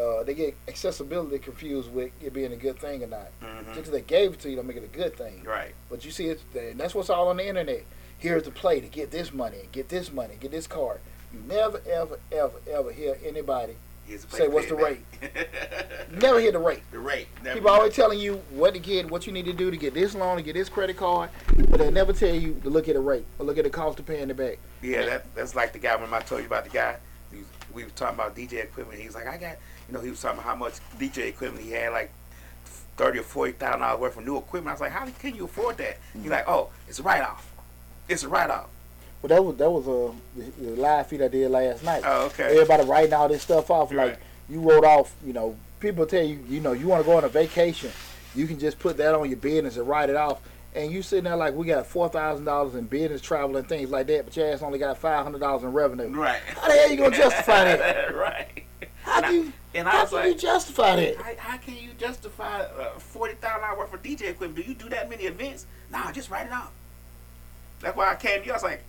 uh, they get accessibility confused with it being a good thing or not. Mm-hmm. Just because they gave it to you don't make it a good thing. Right. But you see, it, and that's what's all on the internet. Here's the play to get this money, get this money, get this card. You never, ever, ever, ever hear anybody say what's the rate. Never hear the rate. The rate. Never People always telling you what to get, what you need to do to get this loan, to get this credit card, but they never tell you to look at the rate or look at the cost of paying it back. Yeah, that, that's like the guy when I told you about the guy. He was, we were talking about D J equipment. He was like, I got, you know, he was talking about how much D J equipment he had, like thirty or forty thousand dollars worth of new equipment. I was like, how can you afford that? He's like, oh, it's a write off. It's a write off. Well, that was that was a the live feed I did last night. Oh, okay. Everybody writing all this stuff off, right. Like you wrote off. You know, people tell you, you know, you want to go on a vacation, you can just put that on your business and write it off. And you sitting there like, we got four thousand dollars in business travel and things like that, but your ass only got five hundred dollars in revenue. Right. How the hell are you gonna justify that? Right. How do you? And I, and how I was can like, you justify that? How, how can you justify uh, forty thousand dollars worth of D J equipment? Do you do that many events? Nah, just write it off. That's why I came to you. I was like,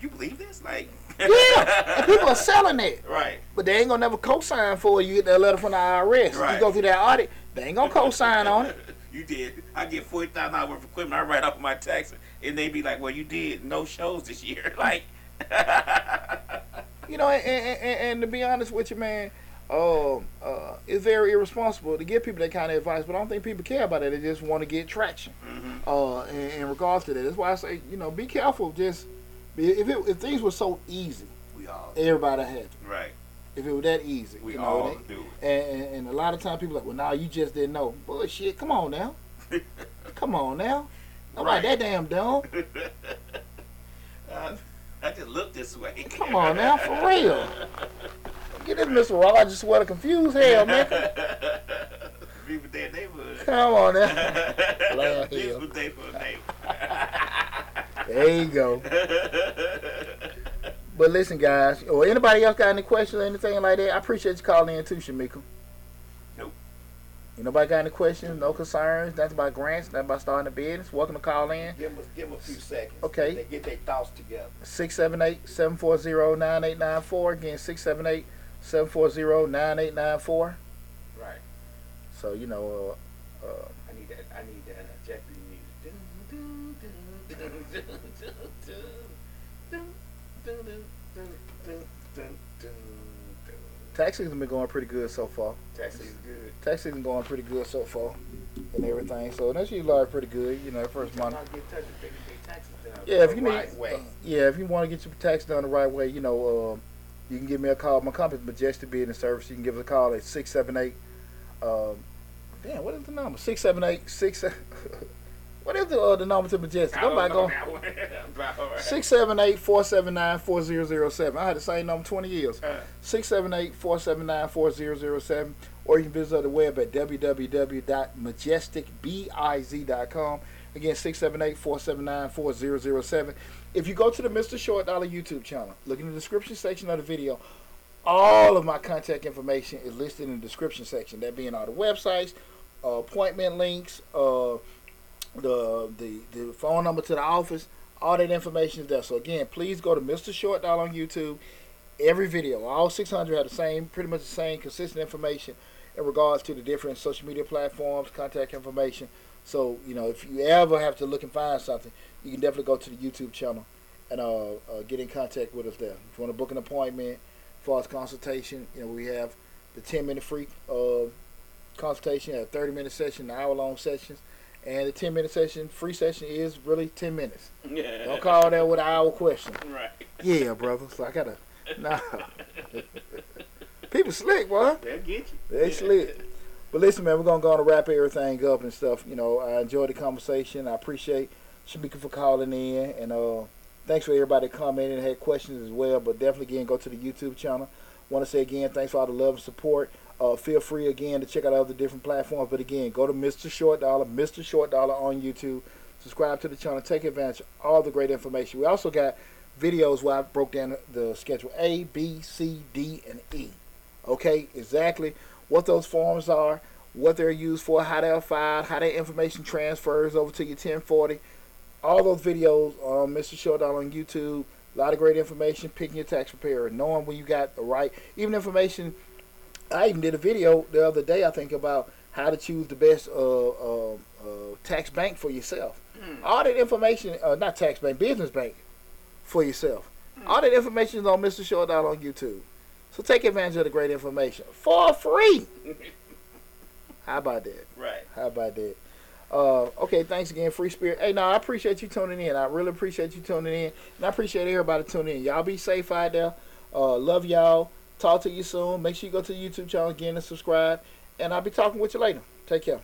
you believe this? Like, yeah, and people are selling it. Right. But they ain't going to never co-sign for it. You get that letter from the I R S. Right. You go through that audit, they ain't going to co-sign on it. You did. I get forty thousand dollars worth of equipment. I write up my taxes. And they be like, well, you did no shows this year. Like, You know, and, and, and, and to be honest with you, man, um, uh, it's very irresponsible to give people that kind of advice, but I don't think people care about it. They just want to get traction mm-hmm. uh, in, in regards to that. That's why I say, you know, be careful. Just if, it, if things were so easy, we all everybody had it. Right. If it were that easy. We you know, all that, do it. And, and, and a lot of times people are like, well, now nah, you just didn't know. Bullshit, come on now. Come on now. Nobody right. that damn dumb. uh, I just look this way. Come on now, for real. Get this Mister Rogers sweater confused. Hell, man. Be with their neighborhood. Come on now. Laugh Be with their neighborhood. There you go. But listen, guys, or anybody else got any questions or anything like that? I appreciate you calling in too, Shamika. Nope. You nobody got any questions, no concerns, nothing about grants, nothing about starting a business. Welcome to call in. Give them, give them a few seconds. Okay. They get their thoughts together. six seven eight, seven four zero, nine eight nine four. Again, six seven eight, seven four zero, nine eight nine four. Right. So, you know. Uh, uh, I need that. I need that Japanese music. Tax season's been going pretty good so far. Tax season's good. Tax season's going pretty good so far, and everything. So that's usually like pretty good, you know. First month. Yeah, if you need. Yeah, if you want to get your taxes done the right way, you know, um, you can give me a call. My company's Majestic Business Service. You can give us a call at six seven eight. Um, damn, what is the number? Six seven eight six. What is the, uh, the number to Majestic? Nobody going. six seven eight, four seven nine, four zero zero seven. I had the same number twenty years. Uh, six seven eight, four seven nine, four zero zero seven. Or you can visit the web at w w w dot majestic biz dot com. Again, six seven eight, four seven nine, four zero zero seven. If you go to the Mister Short Dollar YouTube channel, look in the description section of the video. All of my contact information is listed in the description section. That being all the websites, uh, appointment links, uh, The, the the phone number to the office, all that information is there. So again, please go to Mister Short Dollar on YouTube. Every video, all six hundred have the same, pretty much the same consistent information in regards to the different social media platforms, contact information. So you know, if you ever have to look and find something, you can definitely go to the YouTube channel and uh, uh, get in contact with us there. If you want to book an appointment for us consultation, you know, we have the ten minute free uh, consultation, a thirty minute session, an hour long sessions. And the ten minute session, free session is really ten minutes. Yeah. Don't call that with an hour question. Right. Yeah, brother. So I got to, nah. People slick, boy. They'll get you. They yeah. slick. But listen, man, we're going to go on and wrap everything up and stuff. You know, I enjoyed the conversation. I appreciate Shamika for calling in. And uh, thanks for everybody commenting and had questions as well. But definitely, again, go to the YouTube channel. Want to say again, thanks for all the love and support. Uh, feel free again to check out other different platforms, but again, go to Mister Short Dollar, Mister Short Dollar on YouTube. Subscribe to the channel. Take advantage of all the great information. We also got videos where I broke down the schedule A, B, C, D, and E. Okay, exactly what those forms are, what they're used for, how they're filed, how that information transfers over to your ten forty. All those videos on Mister Short Dollar on YouTube. A lot of great information. Picking your tax preparer, knowing when you got the right, even information. I even did a video the other day, I think, about how to choose the best uh, uh, uh, tax bank for yourself. Mm. All that information, uh, not tax bank, business bank for yourself. Mm. All that information is on Mister Short Dollar on YouTube. So take advantage of the great information for free. How about that? Right. How about that? Uh, okay, thanks again, Free Spirit. Hey, no, I appreciate you tuning in. I really appreciate you tuning in. And I appreciate everybody tuning in. Y'all be safe out there. Uh, love y'all. Talk to you soon. Make sure you go to the YouTube channel again and subscribe. And I'll be talking with you later. Take care.